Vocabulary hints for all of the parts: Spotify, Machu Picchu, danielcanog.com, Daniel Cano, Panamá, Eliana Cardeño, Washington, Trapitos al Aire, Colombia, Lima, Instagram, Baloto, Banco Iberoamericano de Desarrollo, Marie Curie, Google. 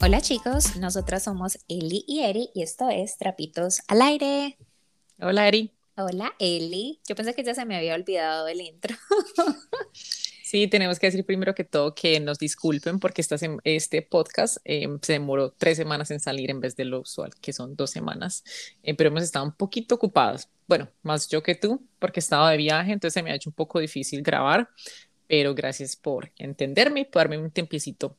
Hola chicos, nosotras somos Eli y Eri y esto es Trapitos al Aire. Hola Eri. Hola Eli. Yo pensé que ya se me había olvidado el intro. Sí, tenemos que decir primero que todo que nos disculpen porque este podcast se demoró 3 semanas en salir en vez de lo usual, que son 2 semanas, pero hemos estado un poquito ocupadas. Bueno, más yo que tú, porque estaba de viaje, entonces se me ha hecho un poco difícil grabar, pero gracias por entenderme y por darme un tiempecito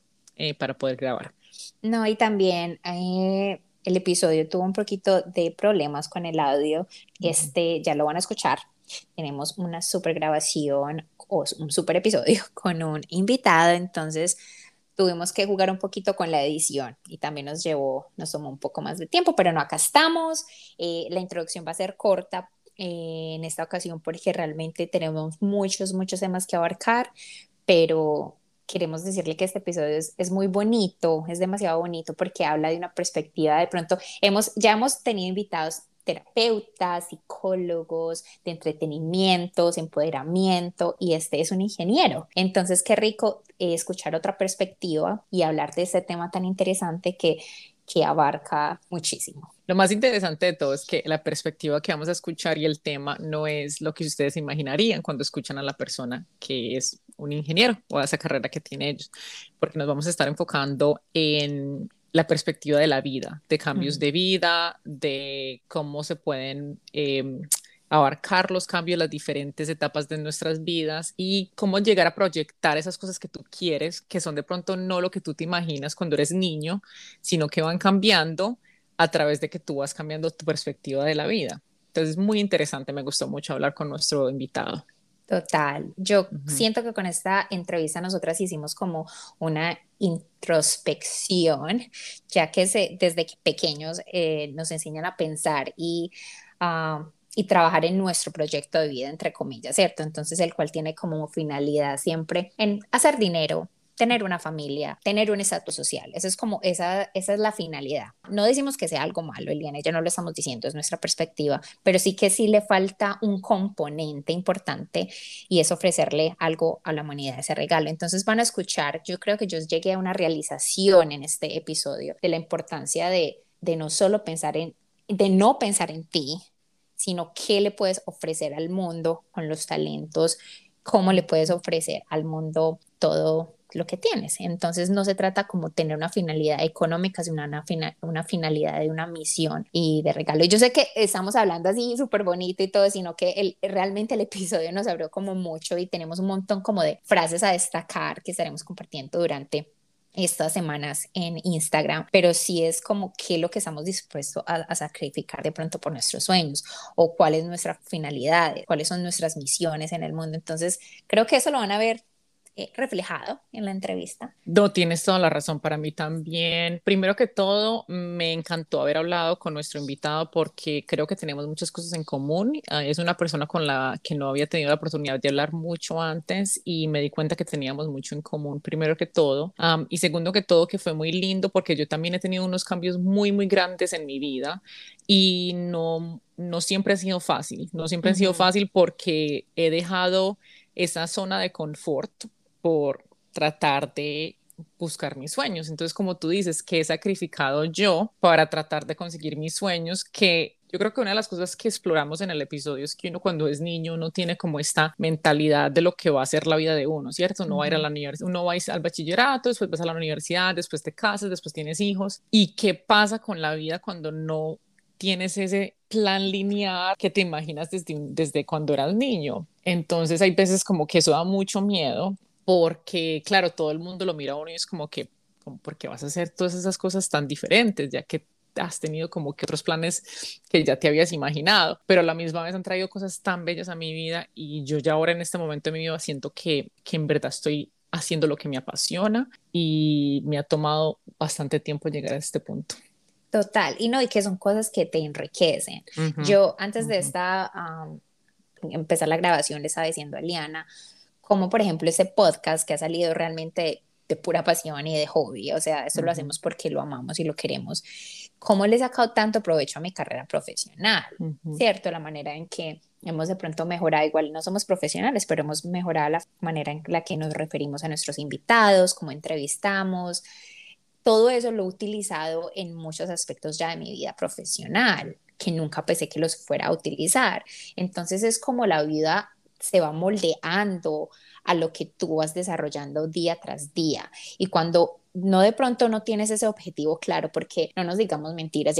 para poder grabar. No, y también el episodio tuvo un poquito de problemas con el audio, ya lo van a escuchar, tenemos una super grabación o un super episodio con un invitado, entonces tuvimos que jugar un poquito con la edición y también nos tomó un poco más de tiempo, pero no, acá estamos, la introducción va a ser corta en esta ocasión porque realmente tenemos muchos temas que abarcar, pero queremos decirle que este episodio es muy bonito, es demasiado bonito porque habla de una perspectiva de pronto. Ya hemos tenido invitados terapeutas, psicólogos, de entretenimiento, empoderamiento, y este es un ingeniero. Entonces, qué rico escuchar otra perspectiva y hablar de este tema tan interesante que abarca muchísimo. Lo más interesante de todo es que la perspectiva que vamos a escuchar y el tema no es lo que ustedes imaginarían cuando escuchan a la persona que es un ingeniero o a esa carrera que tienen ellos, porque nos vamos a estar enfocando en la perspectiva de la vida, de cambios de vida, de cómo se pueden abarcar los cambios, las diferentes etapas de nuestras vidas y cómo llegar a proyectar esas cosas que tú quieres, que son de pronto no lo que tú te imaginas cuando eres niño, sino que van cambiando a través de que tú vas cambiando tu perspectiva de la vida. Entonces es muy interesante, me gustó mucho hablar con nuestro invitado. Total, yo siento que con esta entrevista nosotras hicimos como una introspección, ya que desde pequeños nos enseñan a pensar y trabajar en nuestro proyecto de vida, entre comillas, ¿cierto? Entonces el cual tiene como finalidad siempre en hacer dinero, tener una familia, tener un estatus social. Eso es como, esa es la finalidad. No decimos que sea algo malo, Eliana, ya no lo estamos diciendo, es nuestra perspectiva, pero sí que sí le falta un componente importante y es ofrecerle algo a la humanidad, ese regalo. Entonces van a escuchar, yo creo que yo llegué a una realización en este episodio de la importancia de no solo pensar de no pensar en ti, sino qué le puedes ofrecer al mundo con los talentos, cómo le puedes ofrecer al mundo todo lo que tienes. Entonces no se trata como tener una finalidad económica, sino una finalidad de una misión y de regalo. Y yo sé que estamos hablando así súper bonito y todo, sino que realmente el episodio nos abrió como mucho y tenemos un montón como de frases a destacar que estaremos compartiendo durante estas semanas en Instagram, pero sí es como qué es lo que estamos dispuestos a sacrificar de pronto por nuestros sueños o cuál es nuestra finalidad, cuáles son nuestras misiones en el mundo. Entonces creo que eso lo van a ver reflejado en la entrevista. No, tienes toda la razón. Para mí también, primero que todo, me encantó haber hablado con nuestro invitado porque creo que tenemos muchas cosas en común. Es una persona con la que no había tenido la oportunidad de hablar mucho antes y me di cuenta que teníamos mucho en común, primero que todo. Y segundo que todo, que fue muy lindo porque yo también he tenido unos cambios muy grandes en mi vida y no siempre ha sido fácil. No siempre ha sido fácil porque he dejado esa zona de confort por tratar de buscar mis sueños. Entonces, como tú dices, ¿qué he sacrificado yo para tratar de conseguir mis sueños? Que yo creo que una de las cosas que exploramos en el episodio es que uno cuando es niño no tiene como esta mentalidad de lo que va a ser la vida de uno, ¿cierto? Uno va a ir a la universidad, uno va a ir al bachillerato, después vas a la universidad, después te casas, después tienes hijos. ¿Y qué pasa con la vida cuando no tienes ese plan lineal que te imaginas desde cuando eras niño? Entonces, hay veces como que eso da mucho miedo, porque, claro, todo el mundo lo mira a uno y es como ¿por qué vas a hacer todas esas cosas tan diferentes? Ya que has tenido como que otros planes que ya te habías imaginado, pero a la misma vez han traído cosas tan bellas a mi vida y yo ya ahora en este momento de mi vida siento que en verdad estoy haciendo lo que me apasiona y me ha tomado bastante tiempo llegar a este punto. Total, y que son cosas que te enriquecen. Yo antes de empezar la grabación le estaba diciendo a Eliana, como por ejemplo ese podcast que ha salido realmente de pura pasión y de hobby, o sea, eso lo hacemos porque lo amamos y lo queremos, cómo le he sacado tanto provecho a mi carrera profesional, ¿cierto? La manera en que hemos de pronto mejorado, igual no somos profesionales, pero hemos mejorado la manera en la que nos referimos a nuestros invitados, cómo entrevistamos, todo eso lo he utilizado en muchos aspectos ya de mi vida profesional, que nunca pensé que los fuera a utilizar. Entonces es como la vida se va moldeando a lo que tú vas desarrollando día tras día. Y cuando no, de pronto no tienes ese objetivo claro, porque no nos digamos mentiras,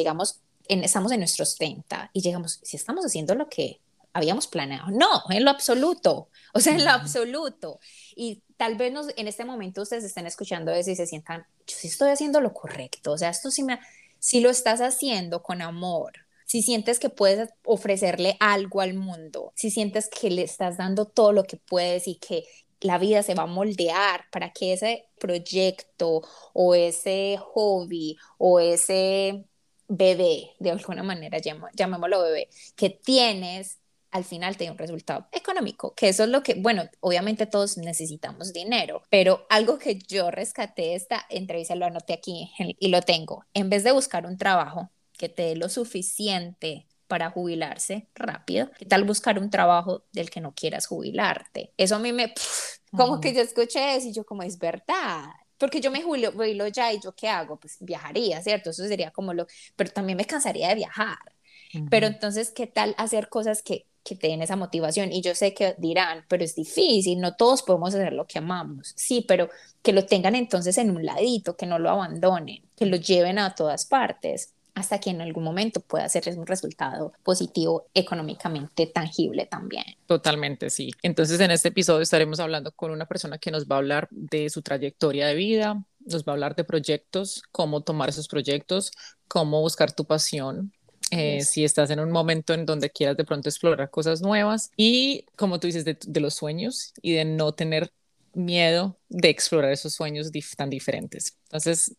estamos en nuestros 30 y llegamos, si estamos haciendo lo que habíamos planeado, no, en lo absoluto, o sea, en lo absoluto. Y tal vez en este momento ustedes estén escuchando eso y se sientan, yo sí estoy haciendo lo correcto, o sea, esto sí lo estás haciendo con amor. Si sientes que puedes ofrecerle algo al mundo, si sientes que le estás dando todo lo que puedes y que la vida se va a moldear para que ese proyecto o ese hobby o ese bebé, de alguna manera llamémoslo bebé, que tienes, al final te dé un resultado económico, que eso es lo que, bueno, obviamente todos necesitamos dinero, pero algo que yo rescaté de esta entrevista, lo anoté aquí y lo tengo, en vez de buscar un trabajo que te dé lo suficiente para jubilarse rápido, ¿qué tal buscar un trabajo del que no quieras jubilarte? Eso a mí que yo escuché eso y yo como, es verdad, porque yo me jubilo ya y yo ¿qué hago? Pues viajaría, ¿cierto? Eso sería como pero también me cansaría de viajar. Uh-huh. Pero entonces, ¿qué tal hacer cosas que te den esa motivación? Y yo sé que dirán, pero es difícil, no todos podemos hacer lo que amamos. Sí, pero que lo tengan entonces en un ladito, que no lo abandonen, que lo lleven a todas partes, hasta que en algún momento pueda ser un resultado positivo económicamente tangible también. Totalmente, sí. Entonces, en este episodio estaremos hablando con una persona que nos va a hablar de su trayectoria de vida, nos va a hablar de proyectos, cómo tomar esos proyectos, cómo buscar tu pasión, si estás en un momento en donde quieras de pronto explorar cosas nuevas y, como tú dices, de los sueños y de no tener miedo de explorar esos sueños tan diferentes. Entonces,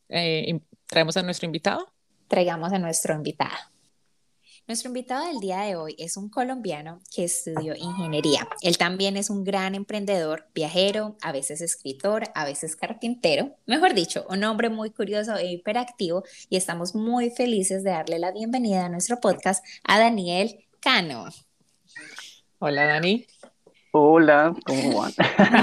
traemos a nuestro invitado. Traigamos a nuestro invitado. Nuestro invitado del día de hoy es un colombiano que estudió ingeniería. Él también es un gran emprendedor, viajero, a veces escritor, a veces carpintero. Mejor dicho, un hombre muy curioso e hiperactivo, y estamos muy felices de darle la bienvenida a nuestro podcast a Daniel Cano. Hola, Dani. Hola, ¿cómo van?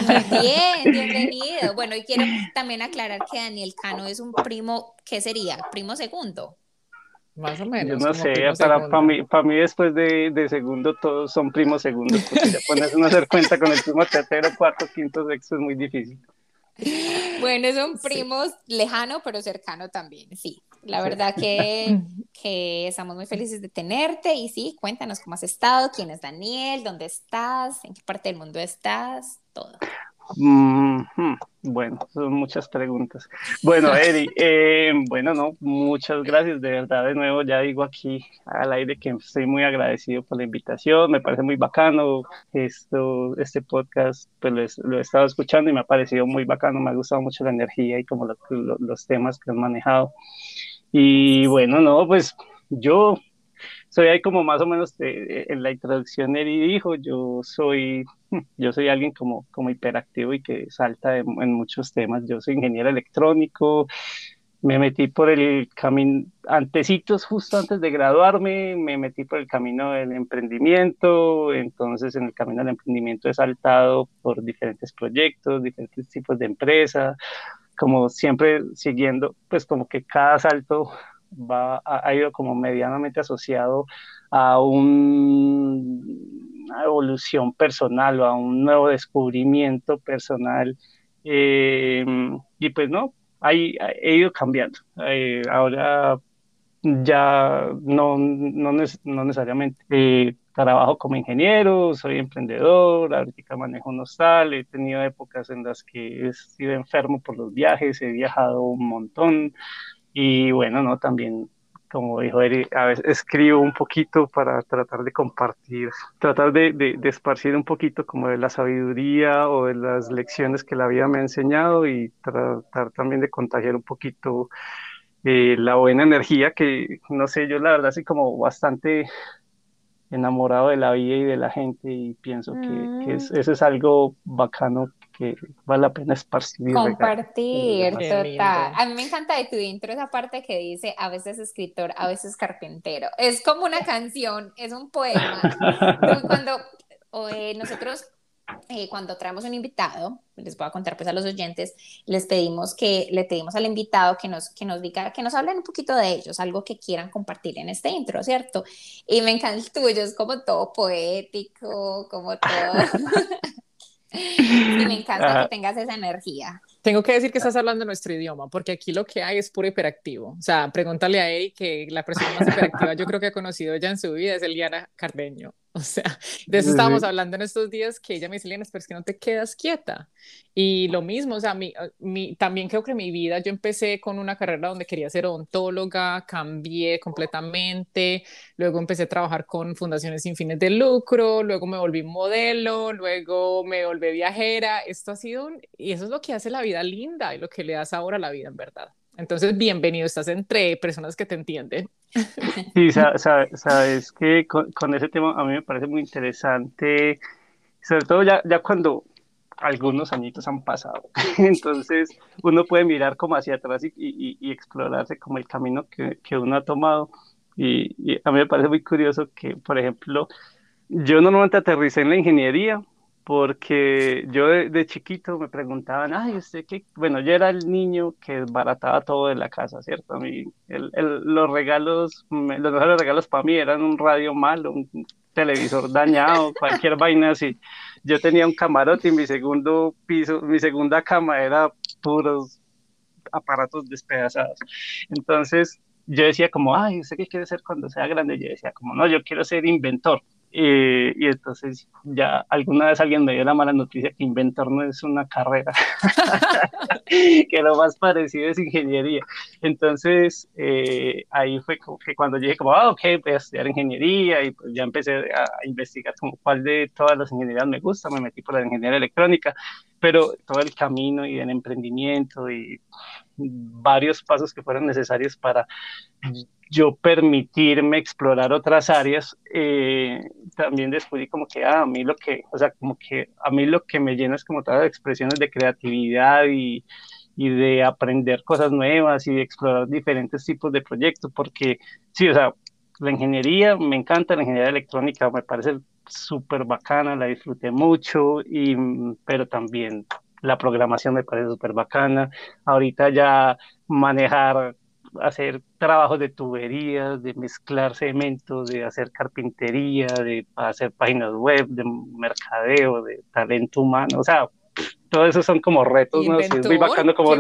Muy bien, bienvenido. Bueno, y quiero también aclarar que Daniel Cano es un primo, ¿qué sería? ¿Primo segundo? Más o menos. Yo no sé, para mí después de segundo todos son primos segundos, porque ya ponerse uno a hacer cuenta con el primo tercero, cuarto, quinto, sexto es muy difícil. Bueno, es un primo lejano, pero cercano también, sí. La verdad que estamos muy felices de tenerte y sí, cuéntanos cómo has estado, quién es Daniel, dónde estás, en qué parte del mundo estás, todo. Bueno, son muchas preguntas. Bueno, Eri, muchas gracias, de verdad, de nuevo, ya digo aquí al aire que estoy muy agradecido por la invitación, me parece muy bacano este podcast, pues lo he estado escuchando y me ha parecido muy bacano, me ha gustado mucho la energía y como los temas que han manejado. Y bueno, pues yo soy ahí como más o menos en la introducción Eri dijo, yo soy alguien como hiperactivo y que salta en muchos temas. Yo soy ingeniero electrónico, me metí por el camino, justo antes de graduarme, me metí por el camino del emprendimiento, entonces en el camino del emprendimiento he saltado por diferentes proyectos, diferentes tipos de empresas, como siempre siguiendo, pues como que cada salto ha ido como medianamente asociado a una evolución personal o a un nuevo descubrimiento personal, y pues ahí he ido cambiando, ahora ya no necesariamente trabajo como ingeniero, soy emprendedor, ahorita manejo un hostal, he tenido épocas en las que he sido enfermo por los viajes, he viajado un montón. Y bueno, también, como dijo Eri, a veces escribo un poquito para tratar de compartir, tratar de esparcir un poquito como de la sabiduría o de las lecciones que la vida me ha enseñado y tratar también de contagiar un poquito la buena energía que, no sé, yo la verdad soy como bastante enamorado de la vida y de la gente y pienso que eso es algo bacano que vale la pena esparcir. Compartir, total. A mí me encanta de tu intro esa parte que dice, a veces escritor, a veces carpintero. Es como una canción, es un poema. Cuando nosotros cuando traemos un invitado, les voy a contar pues a los oyentes, le pedimos al invitado que nos diga, que nos hablen un poquito de ellos, algo que quieran compartir en este intro, ¿cierto? Y me encanta el tuyo, es como todo poético, como todo... Y me encanta que tengas esa energía. Tengo que decir que estás hablando nuestro idioma, porque aquí lo que hay es puro hiperactivo. O sea, pregúntale a Eric, que la persona más hiperactiva yo creo que ha conocido ya en su vida es Eliana Cardeño. O sea, de eso estábamos hablando en estos días, que ella me dice, Eliana, pero es que no te quedas quieta. Y lo mismo, o sea, también creo que en mi vida yo empecé con una carrera donde quería ser odontóloga, cambié completamente, luego empecé a trabajar con fundaciones sin fines de lucro, luego me volví modelo, luego me volví viajera. Esto ha sido, y eso es lo que hace la vida linda y lo que le da sabor a la vida, en verdad. Entonces, bienvenido, estás entre personas que te entienden. Sí, sabes que con ese tema a mí me parece muy interesante, sobre todo ya cuando algunos añitos han pasado, entonces uno puede mirar como hacia atrás y explorarse como el camino que uno ha tomado, y a mí me parece muy curioso que, por ejemplo, yo normalmente aterricé en la ingeniería, porque yo de chiquito me preguntaban, ay, ¿usted qué? Bueno, yo era el niño que desbarataba todo en la casa, ¿cierto? A mí, los mejores regalos para mí eran un radio malo, un televisor dañado, cualquier vaina así. Yo tenía un camarote y mi segunda cama era puros aparatos despedazados. Entonces, yo decía como, ay, ¿usted qué quiere ser cuando sea grande? Yo decía como, no, yo quiero ser inventor. Y entonces ya alguna vez alguien me dio la mala noticia que inventor no es una carrera, que lo más parecido es ingeniería. Entonces ahí fue como que cuando llegué como, voy a estudiar ingeniería, y pues ya empecé a investigar como cuál de todas las ingenierías me gusta, me metí por la ingeniería electrónica, pero todo el camino y el emprendimiento y varios pasos que fueron necesarios para... yo permitirme explorar otras áreas, también descubrí como que a mí lo que me llena es como todas las expresiones de creatividad y de aprender cosas nuevas y de explorar diferentes tipos de proyectos, porque sí, o sea, la ingeniería me encanta, la ingeniería electrónica me parece súper bacana, la disfruté mucho, pero también la programación me parece súper bacana, ahorita ya hacer trabajos de tuberías, de mezclar cemento, de hacer carpintería, de hacer páginas web, de mercadeo, de talento humano, o sea, todo eso son como retos, ¿no? Sí, es muy bacano como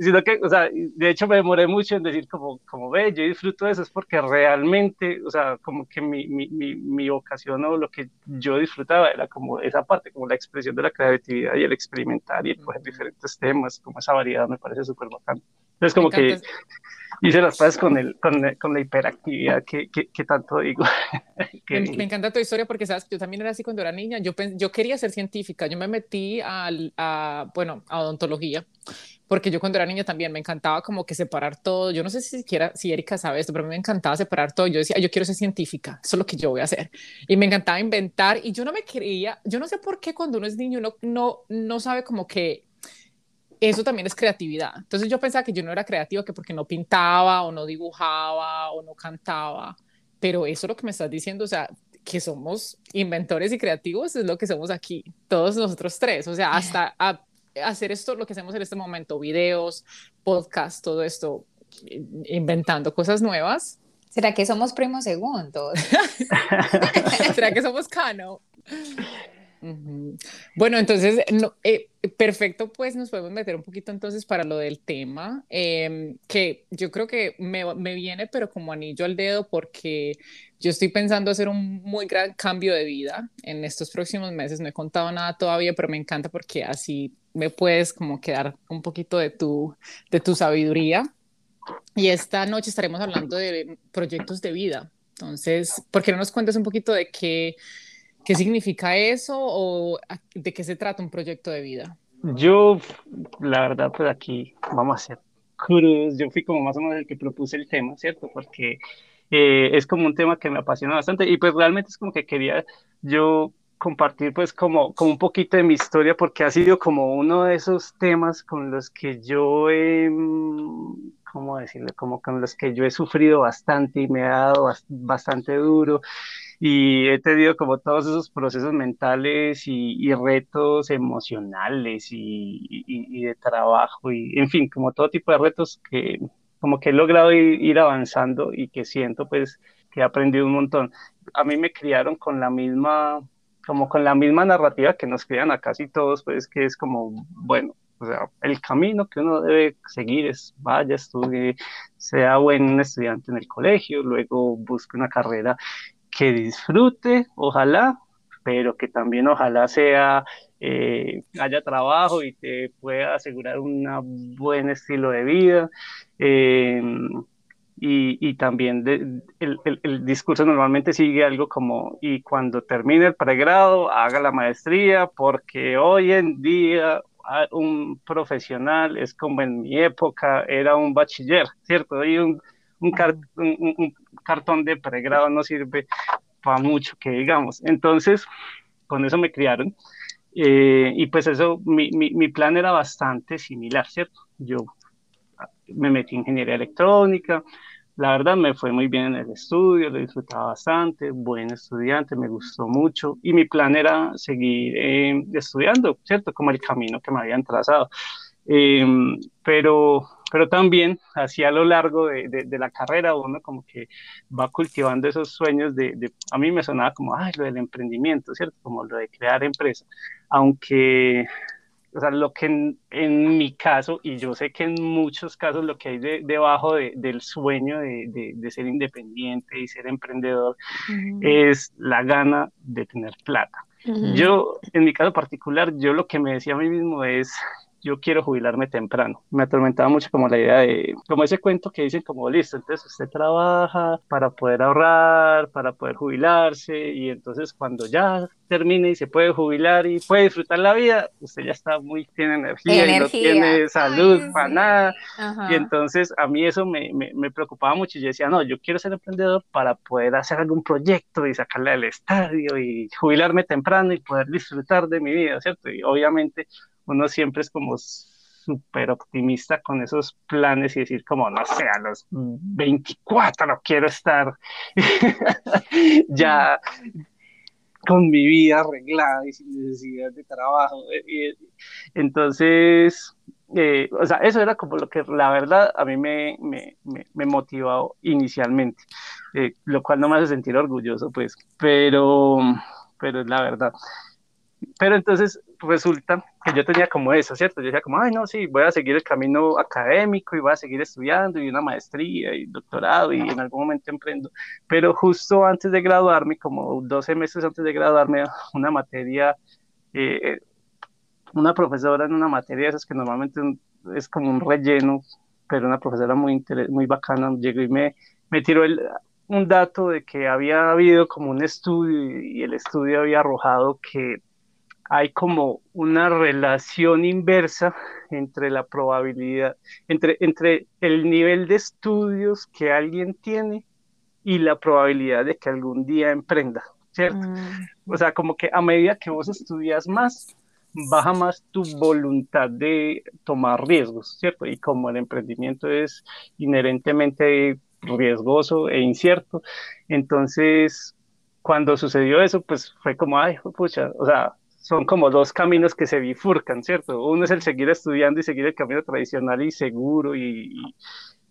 sino que, o sea, de hecho me demoré mucho en decir como ve, yo disfruto de eso, es porque realmente, o sea, como que mi vocación o lo que yo disfrutaba era como esa parte, como la expresión de la creatividad y el experimentar y el coger diferentes temas, como esa variedad me parece súper bacán. Entonces como que hice las paces con la hiperactividad que tanto digo. Me encanta tu historia porque, sabes, yo también era así cuando era niña, yo quería ser científica, yo me metí a odontología, porque yo cuando era niña también me encantaba como que separar todo, yo no sé si Erika sabe esto, pero a mí me encantaba separar todo, yo decía, yo quiero ser científica, eso es lo que yo voy a hacer, y me encantaba inventar, y yo no me creía, yo no sé por qué cuando uno es niño uno no sabe como que eso también es creatividad, entonces yo pensaba que yo no era creativa, que porque no pintaba, o no dibujaba, o no cantaba, pero eso es lo que me estás diciendo, o sea, que somos inventores y creativos, es lo que somos aquí, todos nosotros tres, o sea, hasta... hacer esto, lo que hacemos en este momento, videos, podcast, todo esto, inventando cosas nuevas. ¿Será que somos primos segundos? ¿Será que somos Cano? Uh-huh. Bueno, entonces, perfecto, pues nos podemos meter un poquito entonces para lo del tema, que yo creo que me viene pero como anillo al dedo, porque yo estoy pensando hacer un muy gran cambio de vida en estos próximos meses, no he contado nada todavía, pero me encanta porque así me puedes como quedar un poquito de tu sabiduría, y esta noche estaremos hablando de proyectos de vida. Entonces, ¿por qué no nos cuentas un poquito de qué significa eso o de qué se trata un proyecto de vida? Yo, la verdad, pues aquí vamos a ser crudos, yo fui como más o menos el que propuse el tema, ¿cierto? Porque es como un tema que me apasiona bastante, y pues realmente es como que quería yo compartir pues como un poquito de mi historia, porque ha sido como uno de esos temas con los que yo como con los que yo he sufrido bastante y me ha dado bastante duro, y he tenido como todos esos procesos mentales y retos emocionales y de trabajo y en fin, como todo tipo de retos que como que he logrado ir avanzando y que siento pues que he aprendido un montón. A mí me criaron con la misma, como con la misma narrativa que nos crían a casi todos, pues que es como, bueno, o sea, el camino que uno debe seguir es vaya, estudie, sea buen estudiante en el colegio, luego busque una carrera que disfrute, ojalá, pero que también ojalá sea, haya trabajo y te pueda asegurar un buen estilo de vida. Y también el discurso normalmente sigue algo como, y cuando termine el pregrado, haga la maestría, porque hoy en día un profesional es como en mi época era un bachiller, ¿cierto? Y un cartón de pregrado no sirve para mucho, que digamos. Entonces, con eso me criaron. Y pues eso, mi plan era bastante similar, ¿cierto? Yo me metí en ingeniería electrónica, la verdad me fue muy bien en el estudio, lo disfrutaba bastante, buen estudiante, me gustó mucho y mi plan era seguir estudiando, ¿cierto? Como el camino que me habían trazado. Pero también, así a lo largo de la carrera, uno como que va cultivando esos sueños a mí me sonaba como, ay, lo del emprendimiento, ¿cierto? Como lo de crear empresa, aunque... O sea, lo que en mi caso, y yo sé que en muchos casos lo que hay debajo del sueño de ser independiente y ser emprendedor uh-huh. es la gana de tener plata. Uh-huh. Yo, en mi caso particular, yo lo que me decía a mí mismo es, yo quiero jubilarme temprano. Me atormentaba mucho como la idea como ese cuento que dicen como, listo, entonces usted trabaja para poder ahorrar, para poder jubilarse, y entonces cuando ya termine y se puede jubilar y puede disfrutar la vida, usted ya está muy, tiene energía. Y no tiene salud para nada. Ajá. Y entonces a mí eso me preocupaba mucho, y yo decía, no, yo quiero ser emprendedor para poder hacer algún proyecto y sacarla del estadio y jubilarme temprano y poder disfrutar de mi vida, ¿cierto? Y obviamente uno siempre es como súper optimista con esos planes y decir como, no sé, a los 24 quiero estar ya con mi vida arreglada y sin necesidad de trabajo. Entonces, o sea, eso era como lo que la verdad a mí me motivó inicialmente, lo cual no me hace sentir orgulloso, pues, pero es la verdad. Pero entonces resulta que yo tenía como eso, ¿cierto? Yo decía como, ay, no, sí, voy a seguir el camino académico y voy a seguir estudiando y una maestría y doctorado y en algún momento emprendo. Pero justo antes de graduarme, como 12 meses antes de graduarme, una materia, una profesora en una materia de esas que normalmente es como un relleno, pero una profesora muy bacana, llegó y me tiró un dato de que había habido como un estudio y el estudio había arrojado que hay como una relación inversa entre la probabilidad, entre el nivel de estudios que alguien tiene y la probabilidad de que algún día emprenda, ¿cierto? O sea, como que a medida que vos estudias más, baja más tu voluntad de tomar riesgos, ¿cierto? Y como el emprendimiento es inherentemente riesgoso e incierto, entonces cuando sucedió eso, pues fue como, ay, pucha, o sea, son como dos caminos que se bifurcan, ¿cierto? Uno es el seguir estudiando y seguir el camino tradicional y seguro, y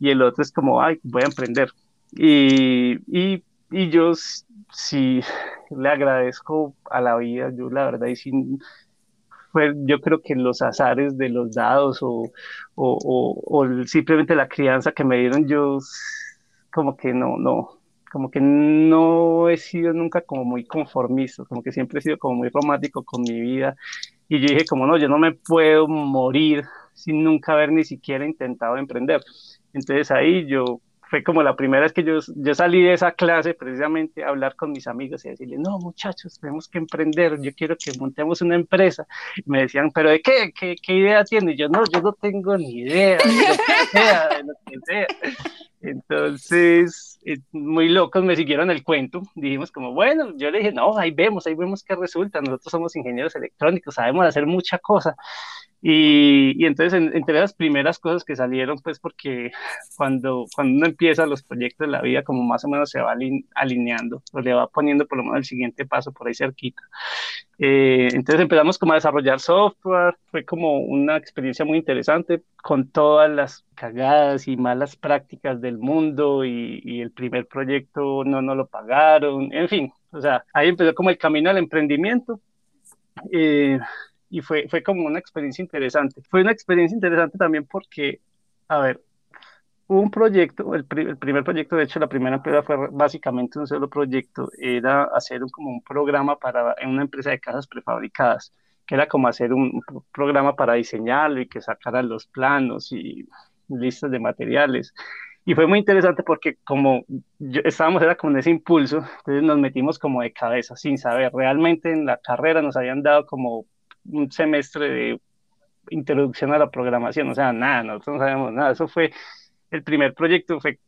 el otro es como, ay, voy a emprender. Y yo sí le agradezco a la vida, yo la verdad, yo creo que los azares de los dados o simplemente la crianza que me dieron, yo como que como que no he sido nunca como muy conformista, como que siempre he sido como muy romántico con mi vida, y yo dije como no, yo no me puedo morir sin nunca haber ni siquiera intentado emprender. Entonces ahí fue como la primera vez que yo salí de esa clase precisamente a hablar con mis amigos y decirles, no muchachos, tenemos que emprender, yo quiero que montemos una empresa. Y me decían, ¿pero de qué? ¿Qué idea tienes? Y yo no tengo ni idea de lo que sea. Entonces, muy locos, me siguieron el cuento. Dijimos como, bueno, yo le dije, no, ahí vemos qué resulta. Nosotros somos ingenieros electrónicos, sabemos hacer mucha cosa. Y entonces, entre las primeras cosas que salieron, pues porque cuando uno empieza los proyectos de la vida, como más o menos se va alineando, o le va poniendo por lo menos el siguiente paso por ahí cerquita. Entonces empezamos como a desarrollar software, fue como una experiencia muy interesante con todas las cagadas y malas prácticas del mundo y el primer proyecto no lo pagaron, en fin, o sea, ahí empezó como el camino al emprendimiento. Y fue como una experiencia interesante. Fue una experiencia interesante también porque, a ver, hubo un proyecto, el primer proyecto, de hecho la primera empresa fue básicamente un solo proyecto, era hacer como un programa para una empresa de casas prefabricadas, que era como hacer un programa para diseñarlo y que sacaran los planos y listas de materiales. Y fue muy interesante porque como era con ese impulso, entonces nos metimos como de cabeza, sin saber. Realmente en la carrera nos habían dado como un semestre de introducción a la programación, o sea, nada, nosotros no sabemos nada. Eso fue el primer proyecto, fue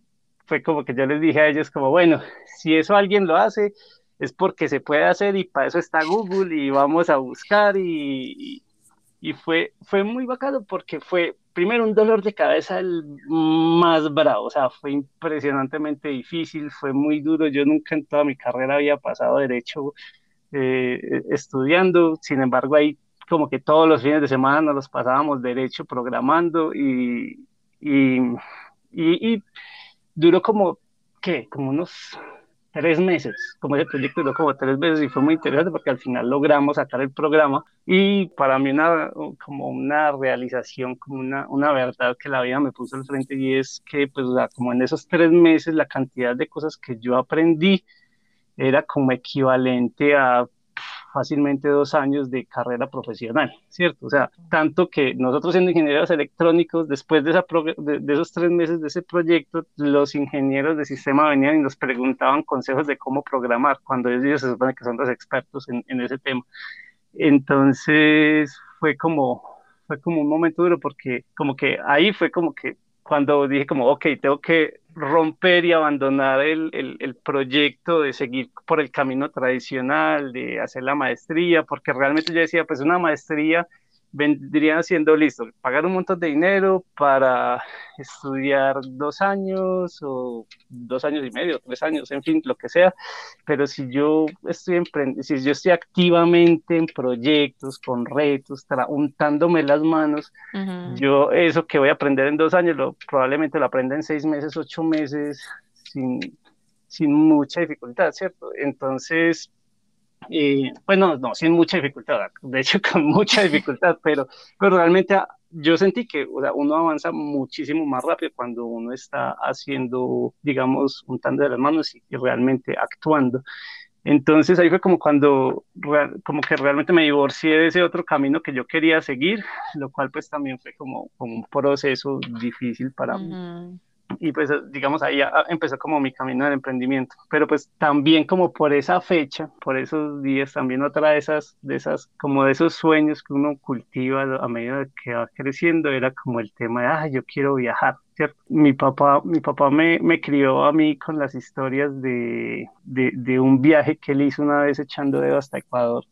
como que yo les dije a ellos como, bueno, si eso alguien lo hace, es porque se puede hacer y para eso está Google y vamos a buscar y fue muy bacano porque fue primero un dolor de cabeza el más bravo, o sea, fue impresionantemente difícil, fue muy duro, yo nunca en toda mi carrera había pasado derecho estudiando, sin embargo ahí como que todos los fines de semana nos los pasábamos derecho programando y duró como, ¿qué? Como unos 3 meses, como ese proyecto duró como 3 meses y fue muy interesante porque al final logramos sacar el programa y para mí como una realización, como una verdad que la vida me puso al frente y es que pues o sea, como en esos 3 meses la cantidad de cosas que yo aprendí era como equivalente a fácilmente 2 años de carrera profesional, ¿cierto? O sea, tanto que nosotros siendo ingenieros electrónicos, después de esos 3 meses de ese proyecto, los ingenieros de sistema venían y nos preguntaban consejos de cómo programar, cuando ellos se supone que son los expertos en ese tema. Entonces fue como un momento duro porque como que ahí fue como que cuando dije como, ok, tengo que romper y abandonar el proyecto de seguir por el camino tradicional, de hacer la maestría, porque realmente yo decía, pues una maestría vendría siendo listo, pagar un montón de dinero para estudiar 2 años o 2 años y medio, 3 años, en fin, lo que sea, pero si yo estoy activamente en proyectos, con retos, untándome las manos, uh-huh. Yo eso que voy a aprender en 2 años, probablemente lo aprenda en 6 meses, 8 meses, sin mucha dificultad, ¿cierto? Entonces... bueno, no, sin mucha dificultad, de hecho con mucha dificultad, pero realmente yo sentí que o sea, uno avanza muchísimo más rápido cuando uno está haciendo, digamos, untando de las manos y realmente actuando. Entonces ahí fue como cuando como que realmente me divorcié de ese otro camino que yo quería seguir, lo cual pues también fue como un proceso difícil para mí. Y pues digamos ahí empezó como mi camino del emprendimiento, pero pues también como por esa fecha, por esos días también otra de esas como de esos sueños que uno cultiva a medida que va creciendo era como el tema de, yo quiero viajar, ¿cierto? Mi papá me crió a mí con las historias de un viaje que él hizo una vez echando dedo hasta Ecuador.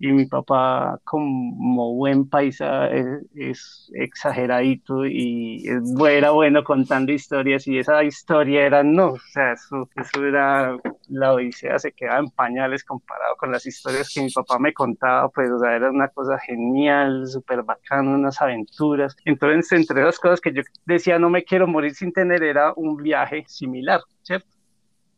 Y mi papá, como buen paisa, es exageradito y era bueno contando historias. Y esa historia era no, o sea, eso era la odisea, se quedaba en pañales comparado con las historias que mi papá me contaba. Pues, o sea, era una cosa genial, súper bacana, unas aventuras. Entonces, entre las cosas que yo decía, no me quiero morir sin tener, era un viaje similar, ¿cierto?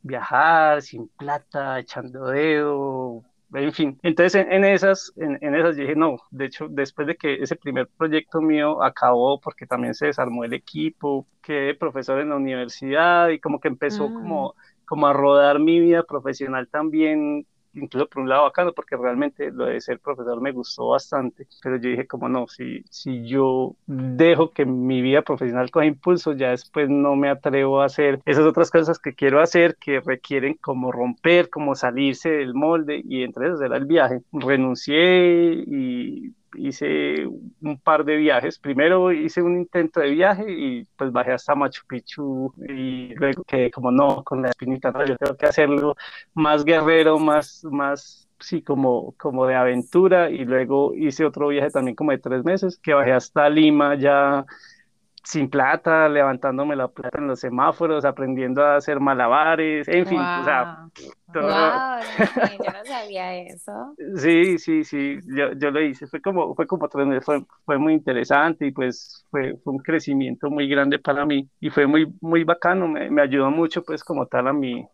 Viajar sin plata, echando dedo. En fin, entonces en esas yo dije, no, de hecho, después de que ese primer proyecto mío acabó, porque también se desarmó el equipo, quedé profesor en la universidad y como que empezó como a rodar mi vida profesional también, incluso por un lado bacano, porque realmente lo de ser profesor me gustó bastante, pero yo dije como no, si yo dejo que mi vida profesional coja impulso, ya después no me atrevo a hacer esas otras cosas que quiero hacer, que requieren como romper, como salirse del molde, y entre esas era el viaje. Renuncié y hice un par de viajes. Primero hice un intento de viaje y pues bajé hasta Machu Picchu y luego quedé como no, con la espinita, no, yo tengo que hacerlo más guerrero, más sí, como de aventura. Y luego hice otro viaje también como de 3 meses, que bajé hasta Lima ya sin plata, levantándome la plata en los semáforos, aprendiendo a hacer malabares, en fin, wow. O sea, todo. Wow, yo no sabía eso. Sí, yo lo hice, fue como 3 meses, fue muy interesante y pues fue un crecimiento muy grande para mí y fue muy, muy bacano, me ayudó mucho pues como tal a mi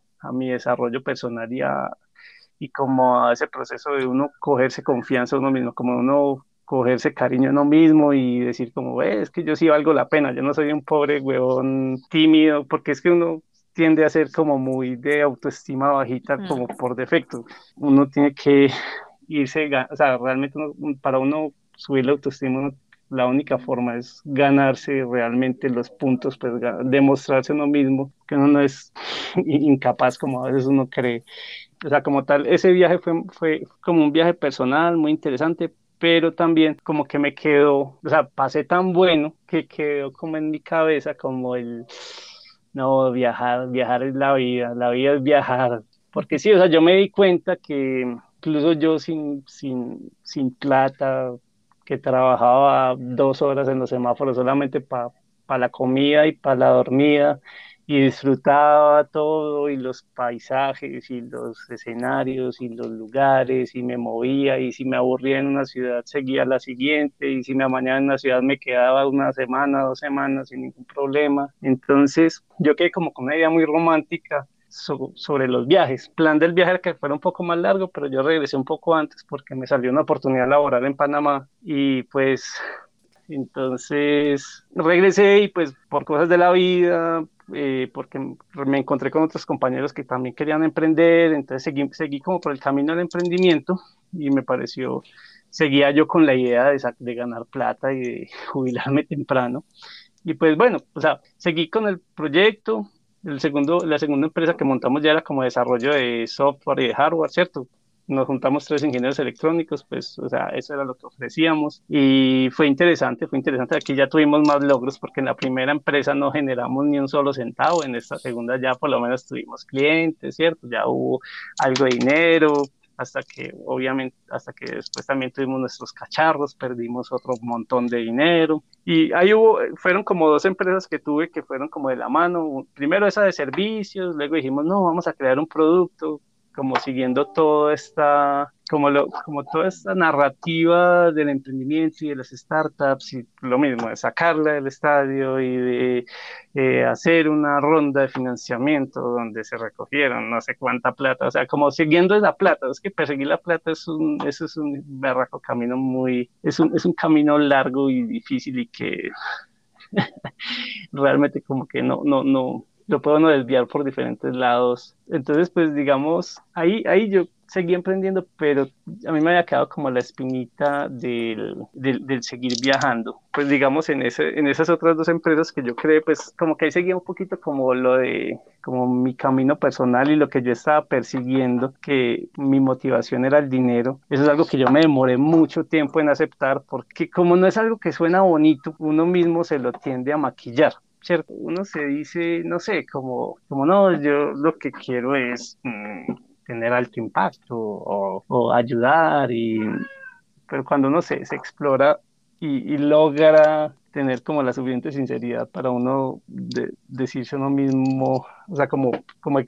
desarrollo personal y como a ese proceso de uno cogerse confianza a uno mismo, como uno cogerse cariño a uno mismo y decir como, es que yo sí valgo la pena, yo no soy un pobre huevón tímido, porque es que uno tiende a ser como muy de autoestima bajita, como por defecto. Uno tiene que irse, o sea, realmente para uno subir la autoestima, la única forma es ganarse realmente los puntos, pues demostrarse uno mismo, que uno no es incapaz como a veces uno cree. O sea, como tal, ese viaje fue como un viaje personal muy interesante, pero también como que me quedó, o sea, pasé tan bueno que quedó como en mi cabeza como el, no, viajar es la vida es viajar. Porque sí, o sea, yo me di cuenta que incluso yo sin plata, que trabajaba 2 horas en los semáforos solamente para la comida y para la dormida, y disfrutaba todo y los paisajes y los escenarios y los lugares, y me movía, y si me aburría en una ciudad seguía la siguiente, y si me amañaba en una ciudad me quedaba 1 semana, 2 semanas sin ningún problema. Entonces yo quedé como con una idea muy romántica sobre los viajes. Plan del viaje que fuera un poco más largo, pero yo regresé un poco antes porque me salió una oportunidad laboral en Panamá y pues entonces regresé y pues por cosas de la vida, porque me encontré con otros compañeros que también querían emprender, entonces seguí como por el camino del emprendimiento y me pareció, seguía yo con la idea de ganar plata y de jubilarme temprano. Y pues bueno, o sea, seguí con el proyecto. La segunda empresa que montamos ya era como desarrollo de software y de hardware, ¿cierto? Nos juntamos 3 ingenieros electrónicos, pues, o sea, eso era lo que ofrecíamos y fue interesante. Aquí ya tuvimos más logros porque en la primera empresa no generamos ni un solo centavo, en esta segunda ya por lo menos tuvimos clientes, ¿cierto? Ya hubo algo de dinero, hasta que después también tuvimos nuestros cacharros, perdimos otro montón de dinero. Y ahí fueron como 2 empresas que tuve que fueron como de la mano. Primero esa de servicios, luego dijimos, no, vamos a crear un producto, como siguiendo toda esta narrativa del emprendimiento y de las startups, y lo mismo, de sacarla del estadio y de hacer una ronda de financiamiento donde se recogieron no sé cuánta plata, o sea, como siguiendo esa plata. Es que perseguir la plata es un berraco camino es un camino largo y difícil y que realmente como que no lo puedo no desviar por diferentes lados. Entonces, pues, digamos, ahí yo seguí emprendiendo, pero a mí me había quedado como la espinita del seguir viajando. Pues, digamos, en esas otras 2 empresas que yo creé, pues, como que ahí seguía un poquito como lo de, como mi camino personal y lo que yo estaba persiguiendo, que mi motivación era el dinero. Eso es algo que yo me demoré mucho tiempo en aceptar, porque como no es algo que suena bonito, uno mismo se lo tiende a maquillar, ¿cierto? Uno se dice, no sé, como no, yo lo que quiero es tener alto impacto o ayudar, pero cuando uno se explora y logra tener como la suficiente sinceridad para uno decirse a uno mismo, o sea, como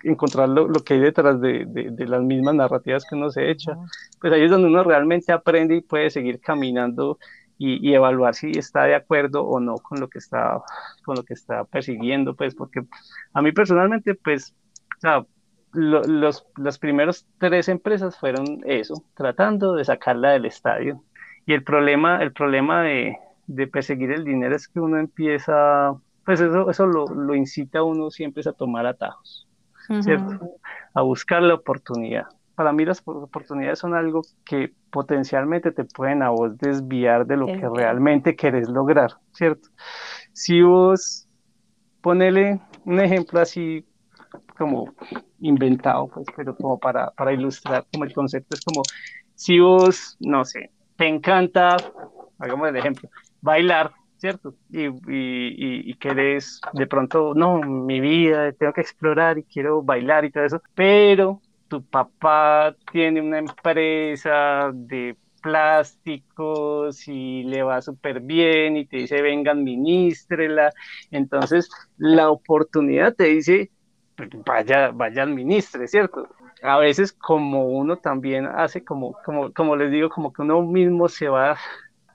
encontrar lo que hay detrás de las mismas narrativas que uno se echa, pues ahí es donde uno realmente aprende y puede seguir caminando y evaluar si está de acuerdo o no con lo que está persiguiendo, pues, porque a mí personalmente, pues, o sea, las primeros 3 empresas fueron eso, tratando de sacarla del estadio. Y el problema de perseguir el dinero es que uno empieza, pues eso lo incita a uno siempre a tomar atajos, ¿cierto? Uh-huh. A buscar la oportunidad. Para mí las oportunidades son algo que potencialmente te pueden a vos desviar de lo que realmente querés lograr, ¿cierto? Si vos, ponele un ejemplo así como inventado, pues, pero como para ilustrar como el concepto, es como si vos, no sé, te encanta hagamos el ejemplo, bailar, ¿cierto? Y querés, de pronto, no, mi vida, tengo que explorar y quiero bailar y todo eso, pero tu papá tiene una empresa de plásticos y le va súper bien y te dice, venga, administrela. Entonces, la oportunidad te dice, vaya administre, ¿cierto? A veces como uno también hace, como les digo, como que uno mismo se va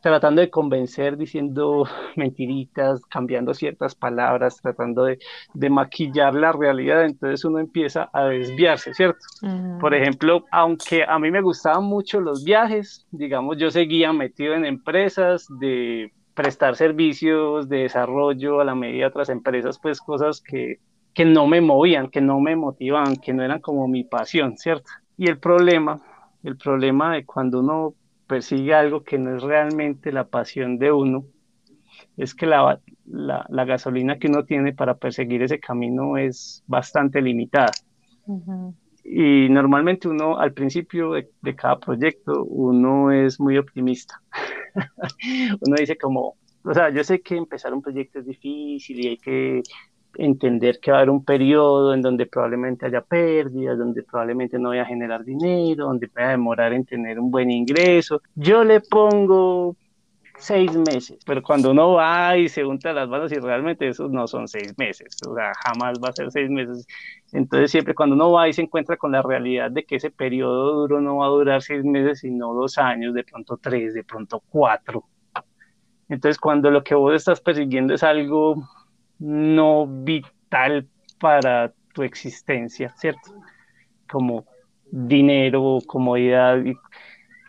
tratando de convencer, diciendo mentiritas, cambiando ciertas palabras, tratando de maquillar la realidad, entonces uno empieza a desviarse, ¿cierto? Uh-huh. Por ejemplo, aunque a mí me gustaban mucho los viajes, digamos, yo seguía metido en empresas de prestar servicios, de desarrollo a la medida de otras empresas, pues cosas que no me movían, que no me motivaban, que no eran como mi pasión, ¿cierto? Y el problema de cuando uno persigue algo que no es realmente la pasión de uno, es que la gasolina que uno tiene para perseguir ese camino es bastante limitada. Uh-huh. Y normalmente uno, al principio de cada proyecto, uno es muy optimista. Uno dice como, o sea, yo sé que empezar un proyecto es difícil y hay que entender que va a haber un periodo en donde probablemente haya pérdidas, donde probablemente no voy a generar dinero, donde voy a demorar en tener un buen ingreso. Yo le pongo 6 meses, pero cuando uno va y se unta las manos y realmente esos no son 6 meses, o sea, jamás va a ser 6 meses. Entonces siempre cuando uno va y se encuentra con la realidad de que ese periodo duro no va a durar 6 meses, sino 2 años, de pronto 3, de pronto 4. Entonces cuando lo que vos estás persiguiendo es algo no vital para tu existencia, ¿cierto? Como dinero, comodidad.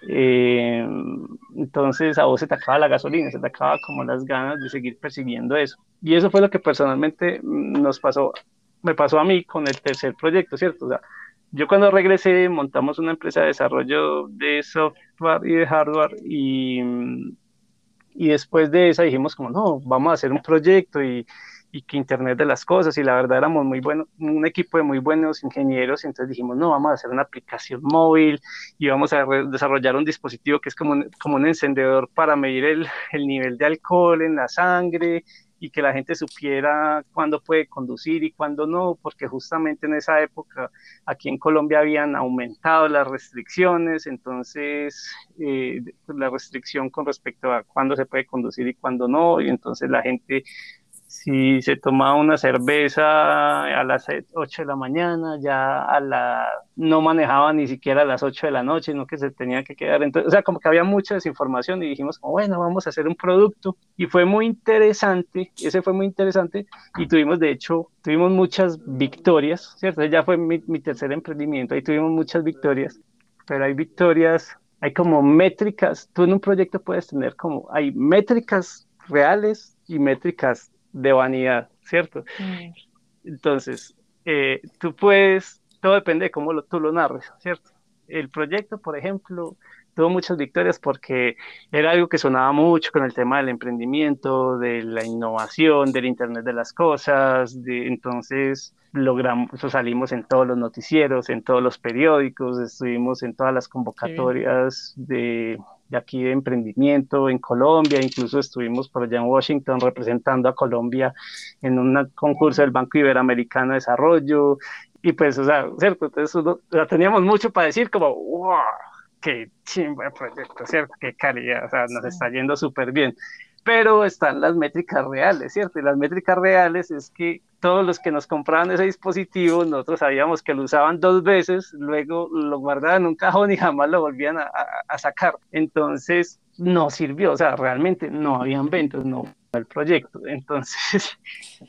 Entonces a vos se te acaba la gasolina, se te acaba como las ganas de seguir persiguiendo eso. Y eso fue lo que personalmente me pasó a mí con el tercer proyecto, ¿cierto? O sea, yo cuando regresé montamos una empresa de desarrollo de software y de hardware y después de esa dijimos como, no, vamos a hacer un proyecto y que Internet de las cosas, y la verdad éramos muy buenos, un equipo de muy buenos ingenieros, entonces dijimos, no, vamos a hacer una aplicación móvil y vamos a desarrollar un dispositivo que es como un encendedor para medir el nivel de alcohol en la sangre y que la gente supiera cuándo puede conducir y cuándo no, porque justamente en esa época aquí en Colombia habían aumentado las restricciones, entonces la restricción con respecto a cuándo se puede conducir y cuándo no, y entonces la gente, si se tomaba una cerveza a las 8 de la mañana, ya no manejaba ni siquiera a las 8 de la noche, sino que se tenía que quedar. Entonces, o sea, como que había mucha desinformación y dijimos, como, bueno, vamos a hacer un producto. Y fue muy interesante, y tuvimos muchas victorias, ¿cierto? Ya fue mi tercer emprendimiento, ahí tuvimos muchas victorias, pero hay victorias, hay como métricas, tú en un proyecto puedes tener como, hay métricas reales y métricas de vanidad, ¿cierto? Entonces, tú puedes, todo depende de cómo tú lo narres, ¿cierto? El proyecto, por ejemplo, tuvo muchas victorias porque era algo que sonaba mucho con el tema del emprendimiento, de la innovación, del Internet de las cosas, entonces salimos en todos los noticieros, en todos los periódicos, estuvimos en todas las convocatorias de aquí de emprendimiento en Colombia, incluso estuvimos por allá en Washington representando a Colombia en un concurso del Banco Iberoamericano de Desarrollo, y pues, o sea, ¿cierto? Entonces teníamos mucho para decir como, wow, qué chimba de proyecto, ¿cierto? Qué calidad, o sea, nos está yendo súper bien. Pero están las métricas reales, ¿cierto? Y las métricas reales es que todos los que nos compraban ese dispositivo, nosotros sabíamos que lo usaban 2 veces, luego lo guardaban en un cajón y jamás lo volvían a sacar. Entonces, no sirvió, o sea, realmente no habían ventas, no el proyecto. Entonces,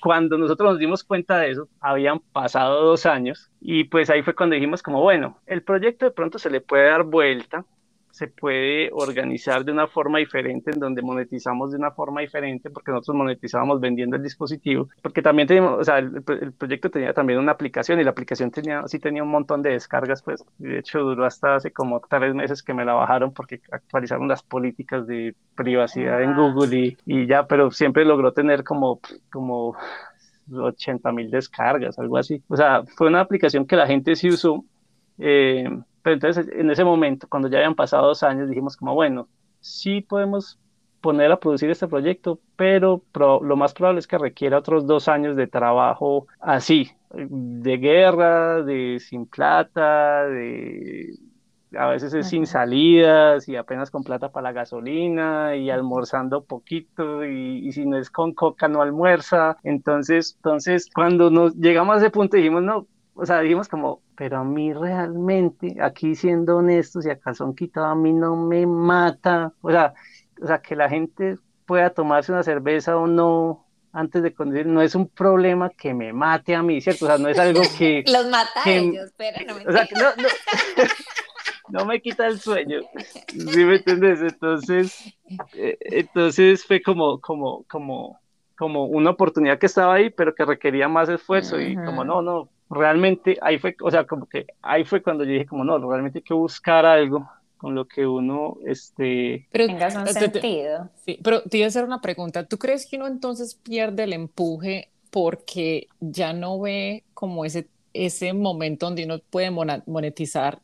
cuando nosotros nos dimos cuenta de eso, habían pasado 2 años y pues ahí fue cuando dijimos como, bueno, el proyecto de pronto se le puede dar vuelta, se puede organizar de una forma diferente, en donde monetizamos de una forma diferente, porque nosotros monetizábamos vendiendo el dispositivo, porque también teníamos, o sea, el proyecto tenía también una aplicación, y la aplicación tenía un montón de descargas, pues, de hecho duró hasta hace como 3 meses que me la bajaron, porque actualizaron las políticas de privacidad en Google, y ya, pero siempre logró tener como 80,000 descargas, algo así, o sea, fue una aplicación que la gente sí usó, pero entonces en ese momento, cuando ya habían pasado 2 años, dijimos como, bueno, sí podemos poner a producir este proyecto, pero lo más probable es que requiera otros 2 años de trabajo así, de guerra, de sin plata, de a veces es sin salidas y apenas con plata para la gasolina y almorzando poquito y si no es con coca no almuerza. Entonces cuando nos llegamos a ese punto dijimos no, o sea, dijimos como, pero a mí realmente, aquí siendo honestos y a calzón quitado, a mí no me mata, o sea, que la gente pueda tomarse una cerveza o no antes de conducir, no es un problema que me mate a mí, ¿cierto? O sea, no es algo que... Los mata a ellos, pero no me... O sea, que no... No me quita el sueño, ¿sí me entiendes? Entonces fue como una oportunidad que estaba ahí, pero que requería más esfuerzo. Uh-huh. Y como no, realmente ahí fue, o sea, como que ahí fue cuando yo dije como no, realmente hay que buscar algo con lo que uno tengas un sentido. Sí, pero te iba a hacer una pregunta. ¿Tú crees que uno entonces pierde el empuje porque ya no ve como ese momento donde uno puede monetizar